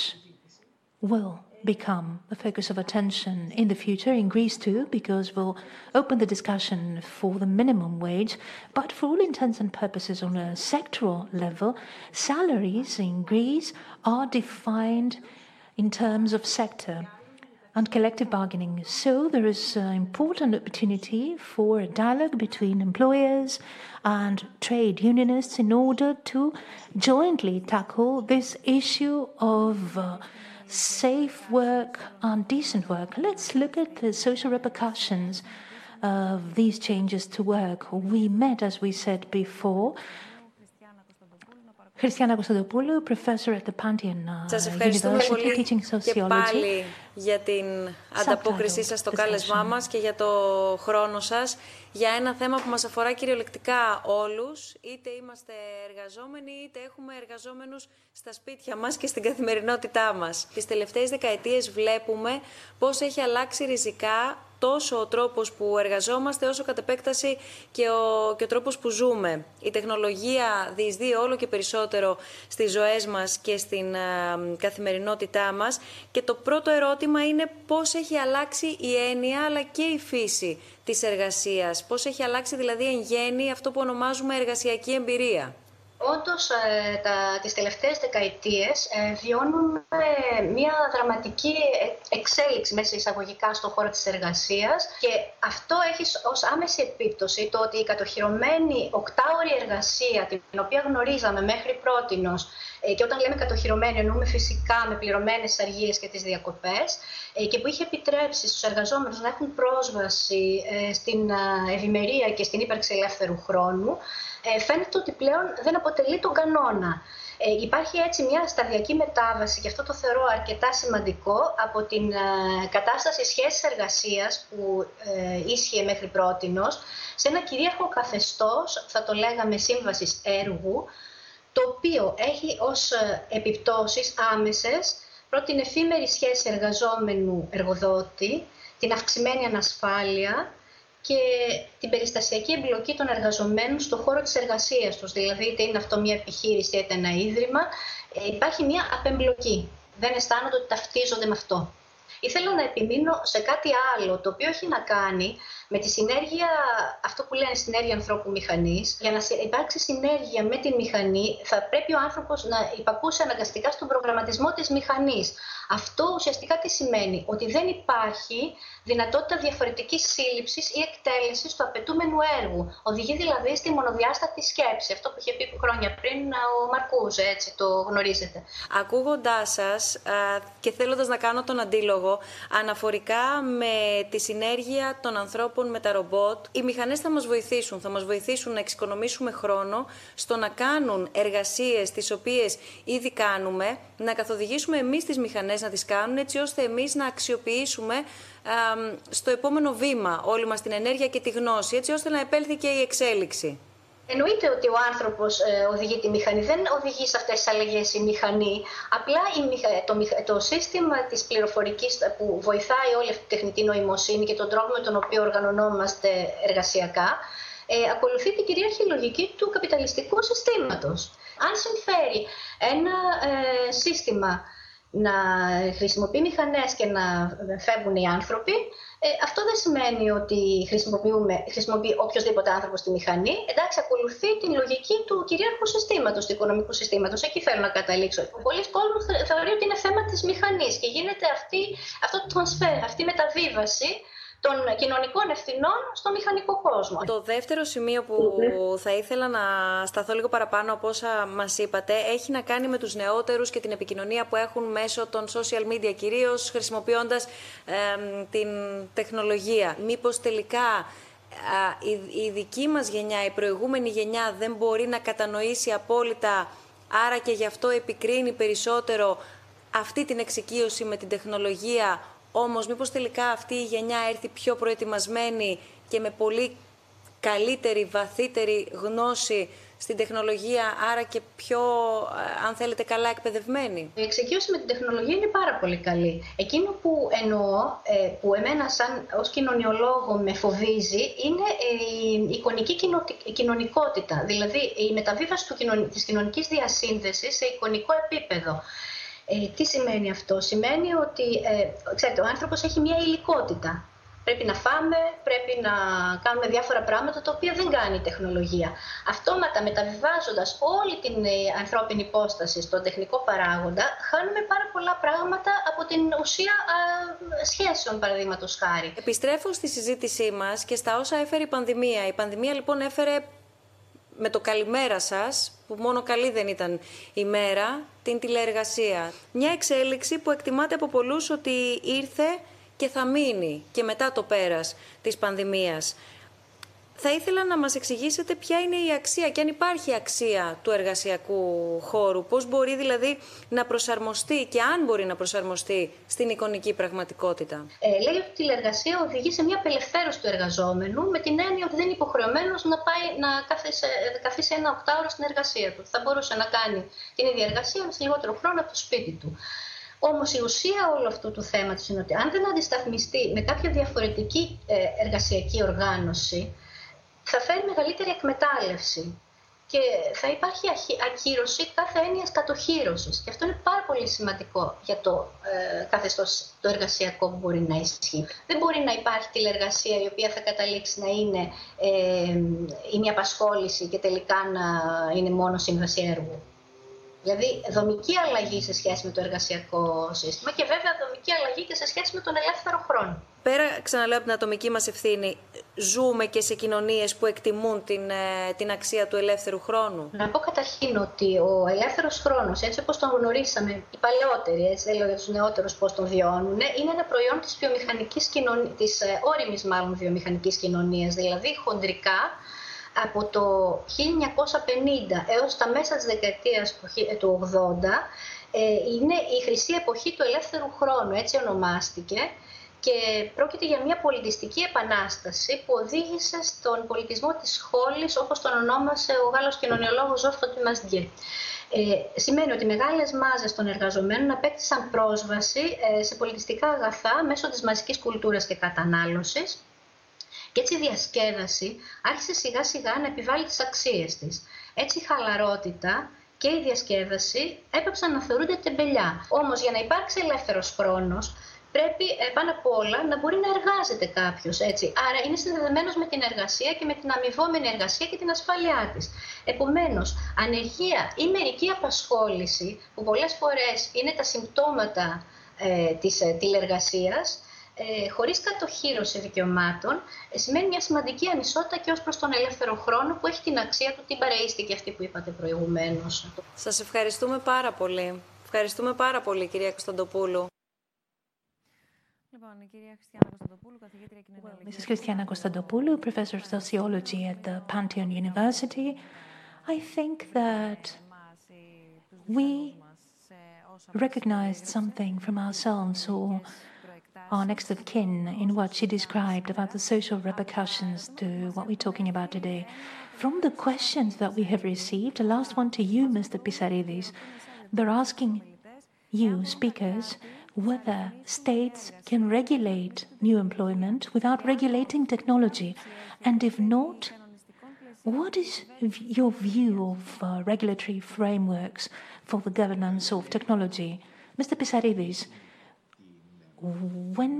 will become the focus of attention in the future, in Greece too, because we'll open the discussion for the minimum wage. But for all intents and purposes, on a sectoral level, salaries in Greece are defined in terms of sector and collective bargaining. So there is an important opportunity for a dialogue between employers and trade unionists in order to jointly tackle this issue of uh, safe work and decent work. Let's look at the social repercussions of these changes to work. We met, as we said before, Christiana Constantopoulou, professor at the Panteion University, teaching sociology. Και για την ανταπόκρισή σας στο κάλεσμά μας και για το χρόνο σας για ένα θέμα που μας αφορά κυριολεκτικά όλους, είτε είμαστε εργαζόμενοι είτε έχουμε εργαζόμενους στα σπίτια μας και στην καθημερινότητά μας. Τις τελευταίες δεκαετίες βλέπουμε πώς έχει αλλάξει ριζικά τόσο ο τρόπος που εργαζόμαστε όσο κατ' επέκταση και ο, και ο τρόπος που ζούμε. Η τεχνολογία διεισδύει όλο και περισσότερο στις ζωές μας και στην α, καθημερινότητά μας και το πρώτο ερώτημα είναι πώς έχει αλλάξει η έννοια αλλά και η φύση της εργασίας. Πώς έχει αλλάξει δηλαδή εν γέννη αυτό που ονομάζουμε εργασιακή εμπειρία. Όντως, τα, τις τελευταίες δεκαετίες βιώνουμε μια δραματική εξέλιξη μέσα εισαγωγικά στον χώρο της εργασίας και αυτό έχει ως άμεση επίπτωση το ότι η κατοχυρωμένη οκτάωρη εργασία, την οποία γνωρίζαμε μέχρι πρότινος, και όταν λέμε κατοχυρωμένη εννοούμε φυσικά με πληρωμένες αργίες και τις διακοπές, και που είχε επιτρέψει στους εργαζόμενους να έχουν πρόσβαση στην ευημερία και στην ύπαρξη ελεύθερου χρόνου, φαίνεται ότι πλέον δεν αποτελεί τον κανόνα. Ε, υπάρχει έτσι μια σταδιακή μετάβαση, και αυτό το θεωρώ αρκετά σημαντικό, από την ε, κατάσταση σχέσης εργασίας που ε, ίσχυε μέχρι πρότινος, σε ένα κυρίαρχο καθεστώς, θα το λέγαμε σύμβασης έργου, το οποίο έχει ως επιπτώσεις άμεσες πρώτα την εφήμερη σχέση εργαζόμενου-εργοδότη, την αυξημένη ανασφάλεια και την περιστασιακή εμπλοκή των εργαζομένων στον χώρο της εργασίας τους. Δηλαδή, είτε είναι αυτό μια επιχείρηση, είτε ένα ίδρυμα, υπάρχει μια απεμπλοκή. Δεν αισθάνονται ότι ταυτίζονται με αυτό. Ήθελα να επιμείνω σε κάτι άλλο, το οποίο έχει να κάνει με τη συνέργεια, αυτό που λένε συνέργεια ανθρώπου-μηχανής. Για να υπάρξει συνέργεια με τη μηχανή, θα πρέπει ο άνθρωπος να υπακούσει αναγκαστικά στον προγραμματισμό της μηχανής. Αυτό ουσιαστικά τι σημαίνει? Ότι δεν υπάρχει δυνατότητα διαφορετικής σύλληψης ή εκτέλεσης του απαιτούμενου έργου. Οδηγεί δηλαδή στη μονοδιάστατη σκέψη. Αυτό που είχε πει χρόνια πριν ο Μαρκούζε, έτσι το γνωρίζετε. Ακούγοντάς σας και θέλοντας να κάνω τον αντίλογο αναφορικά με τη συνέργεια των ανθρώπων με τα ρομπότ, οι μηχανές θα μας βοηθήσουν. Θα μας βοηθήσουν να εξοικονομήσουμε χρόνο στο να κάνουν εργασίες τις οποίες ήδη κάνουμε, να καθοδηγήσουμε εμείς τις μηχανές να τις κάνουν, έτσι ώστε εμείς να αξιοποιήσουμε α, στο επόμενο βήμα όλη μας την ενέργεια και τη γνώση, έτσι ώστε να επέλθει και η εξέλιξη. Εννοείται ότι ο άνθρωπος ε, οδηγεί τη μηχανή, δεν οδηγεί σε αυτές τις αλλαγές η μηχανή. Απλά η μηχα... το, το σύστημα της πληροφορικής που βοηθάει όλη αυτή τη τεχνητή νοημοσύνη και τον τρόπο με τον οποίο οργανωνόμαστε εργασιακά, ε, ακολουθεί την κυρίαρχη λογική του καπιταλιστικού συστήματος. Αν συμφέρει ένα ε, σύστημα να χρησιμοποιεί μηχανές και να φεύγουν οι άνθρωποι, ε, αυτό δεν σημαίνει ότι χρησιμοποιούμε, χρησιμοποιεί οποιοδήποτε άνθρωπος τη μηχανή. Εντάξει, ακολουθεί την λογική του κυρίαρχου συστήματος, του οικονομικού συστήματος. Εκεί θέλω να καταλήξω. Πολλοί κόσμοι θεωρεί ότι είναι θέμα της μηχανής και γίνεται αυτή, αυτό το transfer, αυτή η μεταβίβαση των κοινωνικών ευθυνών στο μηχανικό κόσμο. Το δεύτερο σημείο που θα ήθελα να σταθώ λίγο παραπάνω από όσα μας είπατε έχει να κάνει με τους νεότερους και την επικοινωνία που έχουν μέσω των social media, κυρίως χρησιμοποιώντας ε, την τεχνολογία. Μήπως τελικά ε, η, η δική μας γενιά, η προηγούμενη γενιά δεν μπορεί να κατανοήσει απόλυτα, άρα και γι' αυτό επικρίνει περισσότερο αυτή την εξοικείωση με την τεχνολογία. Όμως, μήπως τελικά αυτή η γενιά έρθει πιο προετοιμασμένη και με πολύ καλύτερη, βαθύτερη γνώση στην τεχνολογία, άρα και πιο, αν θέλετε, καλά εκπαιδευμένοι. Η εξοικείωση με την τεχνολογία είναι πάρα πολύ καλή. Εκείνο που εννοώ, που εμένα σαν ως κοινωνιολόγο με φοβίζει, είναι η εικονική κοινωνικότητα, δηλαδή η μεταβίβαση της κοινωνικής διασύνδεσης σε εικονικό επίπεδο. Ε, τι σημαίνει αυτό? Σημαίνει ότι ε, ξέρετε, ο άνθρωπος έχει μια υλικότητα. Πρέπει να φάμε, πρέπει να κάνουμε διάφορα πράγματα τα οποία δεν κάνει η τεχνολογία. Αυτόματα μεταβιβάζοντας όλη την ε, ανθρώπινη υπόσταση στον τεχνικό παράγοντα, χάνουμε πάρα πολλά πράγματα από την ουσία ε, σχέσεων, παραδείγματος χάρη. Επιστρέφω στη συζήτησή μας και στα όσα έφερε η πανδημία. Η πανδημία λοιπόν έφερε με το καλημέρα σας, που μόνο καλή δεν ήταν η μέρα, την τηλεεργασία. Μια εξέλιξη που εκτιμάται από πολλούς ότι ήρθε και θα μείνει και μετά το πέρας της πανδημίας. Θα ήθελα να μας εξηγήσετε ποια είναι η αξία και αν υπάρχει αξία του εργασιακού χώρου. Πώς μπορεί δηλαδή να προσαρμοστεί και αν μπορεί να προσαρμοστεί στην εικονική πραγματικότητα. Ε, λέει ότι η τηλεργασία οδηγεί σε μια απελευθέρωση του εργαζόμενου με την έννοια ότι δεν είναι υποχρεωμένος να, πάει, να καθίσει ένα οκτάωρο στην εργασία του. Θα μπορούσε να κάνει την ίδια εργασία σε λιγότερο χρόνο από το σπίτι του. Όμως η ουσία όλου αυτού του θέματος είναι ότι αν δεν αντισταθμιστεί με κάποια διαφορετική εργασιακή οργάνωση, θα φέρει μεγαλύτερη εκμετάλλευση και θα υπάρχει ακύρωση κάθε έννοιας κατοχύρωσης. Και αυτό είναι πάρα πολύ σημαντικό για το ε, καθεστώς το εργασιακό που μπορεί να ισχύει. Δεν μπορεί να υπάρχει τηλεργασία η οποία θα καταλήξει να είναι ε, μια απασχόληση και τελικά να είναι μόνο σύμβαση έργου. Δηλαδή δομική αλλαγή σε σχέση με το εργασιακό σύστημα και βέβαια δομική αλλαγή και σε σχέση με τον ελεύθερο χρόνο. Πέρα, ξαναλέω, από την ατομική μας ευθύνη, ζούμε και σε κοινωνίες που εκτιμούν την, την αξία του ελεύθερου χρόνου. Να πω καταρχήν ότι ο ελεύθερος χρόνος, έτσι όπως τον γνωρίσαμε οι παλαιότεροι, έτσι δεν λέω για τους νεότερους πώς τον βιώνουν, είναι ένα προϊόν της, βιομηχανικής κοινωνίας, της όριμης μάλλον βιομηχανικής κοινωνίας, δηλαδή χοντρικά από το χίλια εννιακόσια πενήντα έως τα μέσα της δεκαετίας του ογδόντα, είναι η χρυσή εποχή του ελεύθερου χρόνου, έτσι ονομάστηκε, και πρόκειται για μια πολιτιστική επανάσταση που οδήγησε στον πολιτισμό της χόλης, όπως τον ονόμασε ο Γάλλος κοινωνιολόγος Ζωφ Ντιέ. Ε, σημαίνει ότι μεγάλες μάζες των εργαζομένων απέκτησαν πρόσβαση σε πολιτιστικά αγαθά μέσω της μαζικής κουλτούρας και κατανάλωσης. Και έτσι η διασκέδαση άρχισε σιγά σιγά να επιβάλλει τις αξίες της. Έτσι η χαλαρότητα και η διασκέδαση έπαψαν να θεωρούνται τεμπελιά. Όμως για να υπάρξει ελεύθερος χρόνος πρέπει πάνω απ' όλα να μπορεί να εργάζεται κάποιος. Έτσι. Άρα είναι συνδεδεμένος με την εργασία και με την αμοιβόμενη εργασία και την ασφαλειά της. Επομένως, ανεργία ή μερική απασχόληση, που πολλές φορές είναι τα συμπτώματα ε, της ε, τηλεργασίας, Ε, χωρίς κατοχύρωση δικαιωμάτων, ε, σημαίνει μια σημαντική ανισότητα και ως προς τον ελεύθερο χρόνο που έχει την αξία του, την παρεΐστηκε αυτή που είπατε προηγουμένως. Σας ευχαριστούμε πάρα πολύ. Ευχαριστούμε πάρα πολύ, κυρία Κωνσταντοπούλου. Well, Missus Christiana Constantopoulou, Professor of Sociology at the Panteion University. I think that we recognized something from ourselves or our next of kin in what she described about the social repercussions to what we're talking about today. From the questions that we have received, the last one to you, Mister Pissarides, they're asking you, speakers, whether states can regulate new employment without regulating technology. And if not, what is your view of uh, regulatory frameworks for the governance of technology? Mister Pissarides, when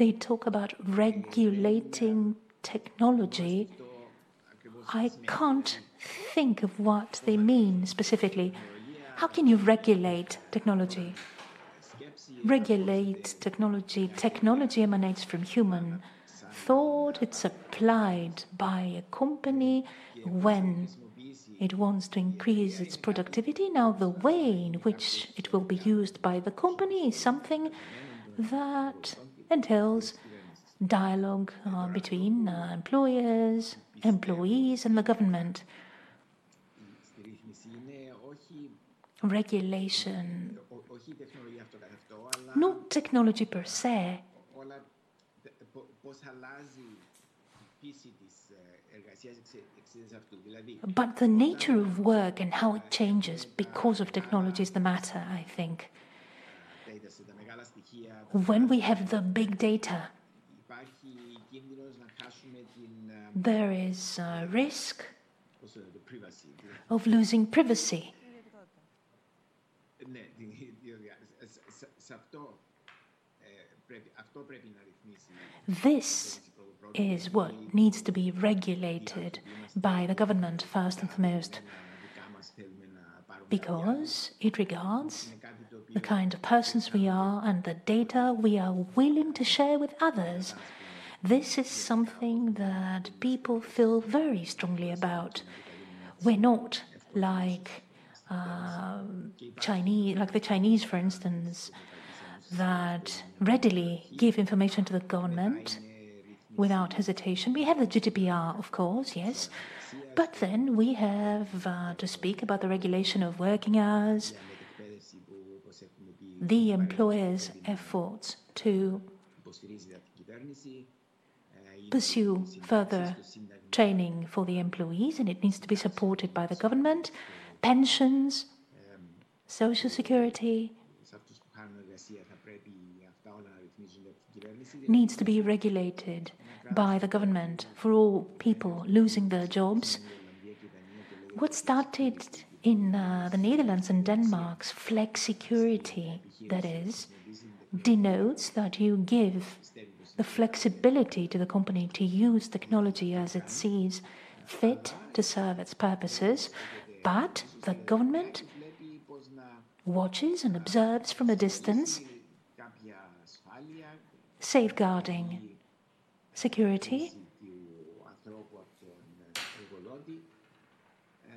they talk about regulating technology, I can't think of what they mean specifically. How can you regulate technology? Regulate technology. Technology emanates from human thought. It's applied by a company when it wants to increase its productivity. Now, the way in which it will be used by the company is something that entails dialogue uh, between uh, employers, employees and the government. Regulation, not technology per se, But the nature of work and how it changes because of technology is the matter, I think. When we have the big data, there is a risk of losing privacy. This is what needs to be regulated by the government first and foremost, because it regards the kind of persons we are and the data we are willing to share with others. This is something that people feel very strongly about. We're not like uh, Chinese, like the Chinese, for instance, that readily give information to the government without hesitation. We have the G D P R, of course, yes, but then we have uh, to speak about the regulation of working hours, the employer's efforts to pursue further training for the employees, and it needs to be supported by the government, pensions, social security, needs to be regulated by the government for all people losing their jobs. What started in uh, the Netherlands and Denmark's flexicurity, that is, denotes that you give the flexibility to the company to use technology as it sees fit to serve its purposes, but the government watches and observes from a distance, safeguarding security,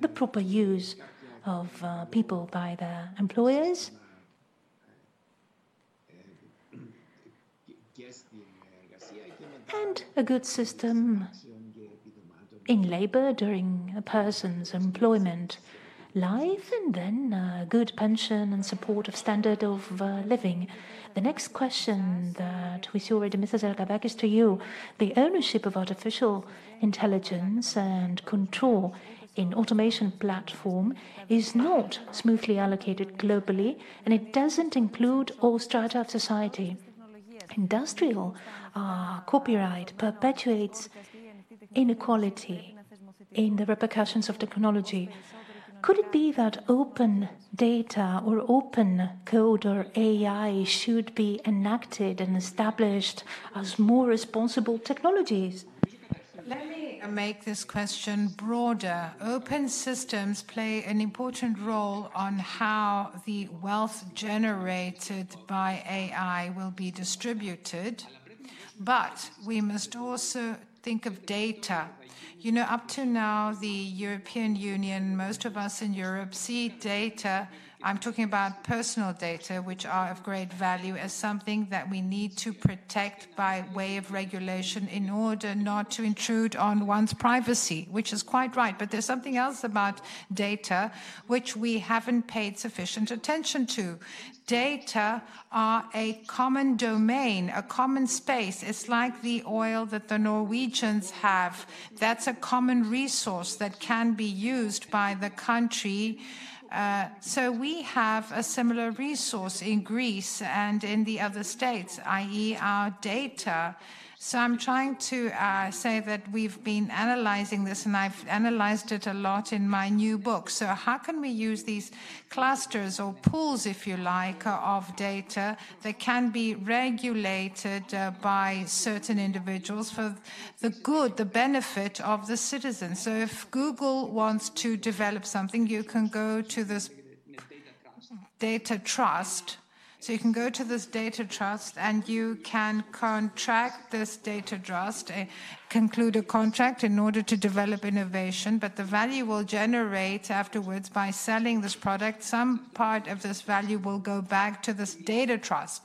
the proper use of uh, people by their employers, and a good system in labor during a person's employment life, and then a good pension and support of standard of uh, living. The next question that we see already, Mister Zarkadakis, is to you. The ownership of artificial intelligence and control in automation platform is not smoothly allocated globally, and it doesn't include all strata of society. Industrial uh, copyright perpetuates inequality in the repercussions of technology. Could it be that open data or open code or A I should be enacted and established as more responsible technologies? Let me make this question broader. Open systems play an important role on how the wealth generated by A I will be distributed, but we must also think of data. You know, up to now, the European Union, most of us in Europe see data, I'm talking about personal data, which are of great value, as something that we need to protect by way of regulation in order not to intrude on one's privacy, which is quite right. But there's something else about data which we haven't paid sufficient attention to. Data are a common domain, a common space. It's like the oil that the Norwegians have. That's a common resource that can be used by the country. Uh, so we have a similar resource in Greece and in the other states, that is our data. So I'm trying to uh, say that we've been analyzing this, and I've analyzed it a lot in my new book. So how can we use these clusters or pools, if you like, of data that can be regulated uh, by certain individuals for the good, the benefit of the citizens? So if Google wants to develop something, you can go to this data trust. So you can go to this data trust and you can contract this data trust, uh, conclude a contract in order to develop innovation, but the value will generate afterwards by selling this product. Some part of this value will go back to this data trust.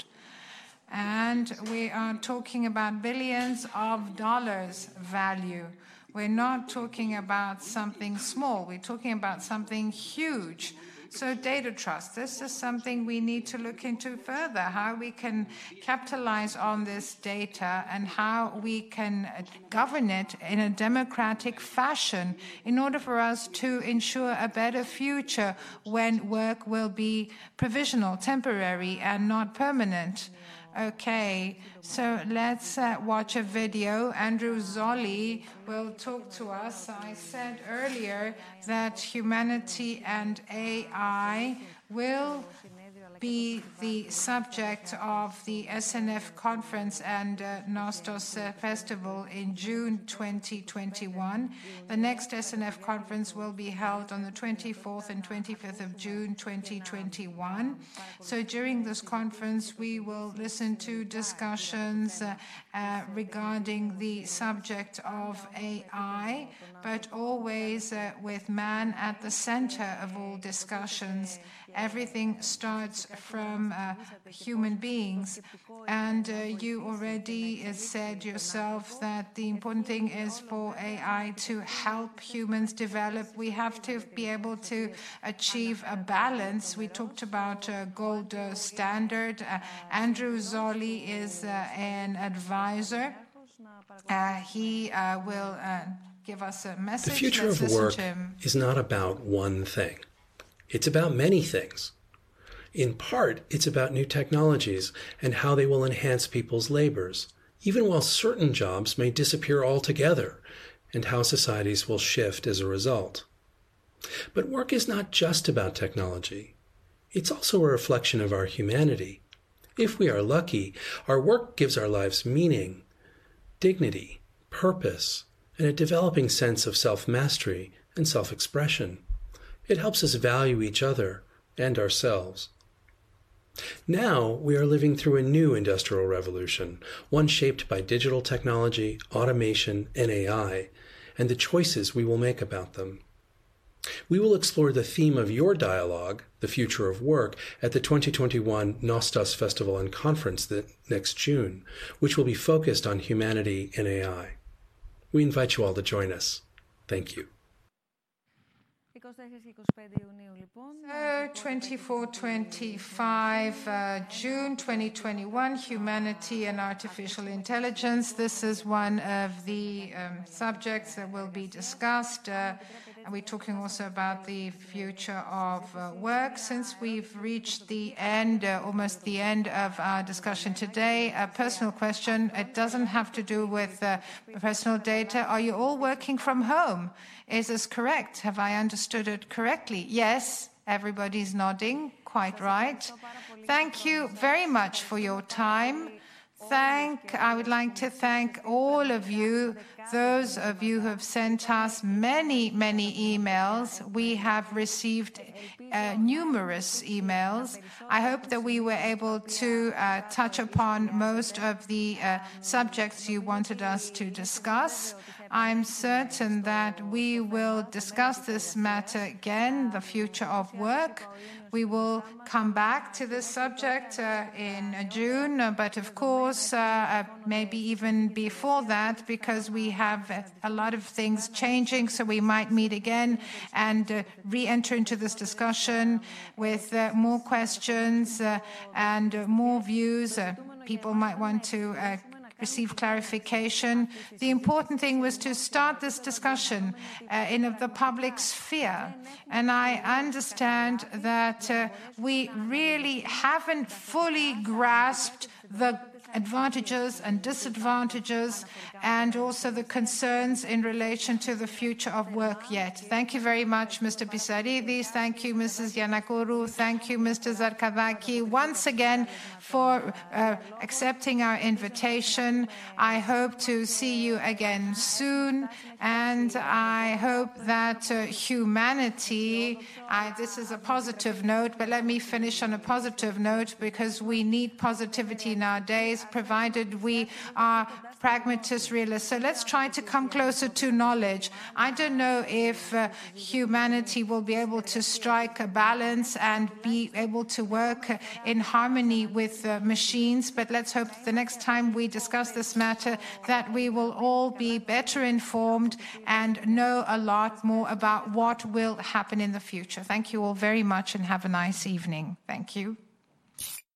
And we are talking about billions of dollars value. We're not talking about something small. We're talking about something huge. So data trust, this is something we need to look into further, how we can capitalize on this data and how we can govern it in a democratic fashion in order for us to ensure a better future when work will be provisional, temporary, and not permanent. Okay, so let's uh, watch a video. Andrew Zolli will talk to us. I said earlier that humanity and A I will be the subject of the S N F conference and uh, Nostos uh, Festival in June twenty twenty-one. The next S N F conference will be held on the twenty-fourth and twenty-fifth of June twenty twenty-one. So during this conference, we will listen to discussions uh, uh, regarding the subject of A I, but always uh, with man at the center of all discussions. Everything starts from uh, human beings, and uh, you already uh, said yourself that the important thing is for A I to help humans develop. We have to be able to achieve a balance. We talked about uh, gold uh, standard. Uh, Andrew Zolli is uh, an advisor. Uh, he uh, will uh, give us a message. The future Let's of work is not about one thing. It's about many things. In part, it's about new technologies and how they will enhance people's labors, even while certain jobs may disappear altogether, and how societies will shift as a result. But work is not just about technology. It's also a reflection of our humanity. If we are lucky, our work gives our lives meaning, dignity, purpose, and a developing sense of self-mastery and self-expression. It helps us value each other and ourselves. Now we are living through a new industrial revolution, one shaped by digital technology, automation, and A I, and the choices we will make about them. We will explore the theme of your dialogue, the future of work, at the twenty twenty-one Nostos Festival and Conference next June, which will be focused on humanity and A I. We invite you all to join us. Thank you. So, twenty-four twenty-five uh, June twenty twenty-one, Humanity and Artificial Intelligence. This is one of the um, subjects that will be discussed. Uh, and we're talking also about the future of uh, work. Since we've reached the end, uh, almost the end of our discussion today, a personal question. It doesn't have to do with uh, personal data. Are you all working from home? Is this correct? Have I understood it correctly? Yes, everybody's nodding, quite right. Thank you very much for your time. Thank, I would like to thank all of you, those of you who have sent us many, many emails. We have received uh, numerous emails. I hope that we were able to uh, touch upon most of the uh, subjects you wanted us to discuss. I'm certain that we will discuss this matter again, the future of work. We will come back to this subject uh, in June, but of course, uh, uh, maybe even before that, because we have a lot of things changing, so we might meet again and uh, re-enter into this discussion with uh, more questions uh, and uh, more views. Uh, people might want to uh, receive clarification. The important thing was to start this discussion uh, in the public sphere. And I understand that uh, we really haven't fully grasped the advantages and disadvantages and also the concerns in relation to the future of work yet. Thank you very much, Mister Pissarides. Thank you, Missus Yanakourou. Thank you, Mister Zarkadakis, once again for uh, accepting our invitation. I hope to see you again soon, and I hope that uh, humanity, I, this is a positive note, but let me finish on a positive note because we need positivity nowadays. ways, provided we are pragmatist realists. So let's try to come closer to knowledge. I don't know if uh, humanity will be able to strike a balance and be able to work uh, in harmony with uh, machines, but let's hope the next time we discuss this matter that we will all be better informed and know a lot more about what will happen in the future. Thank you all very much and have a nice evening. Thank you.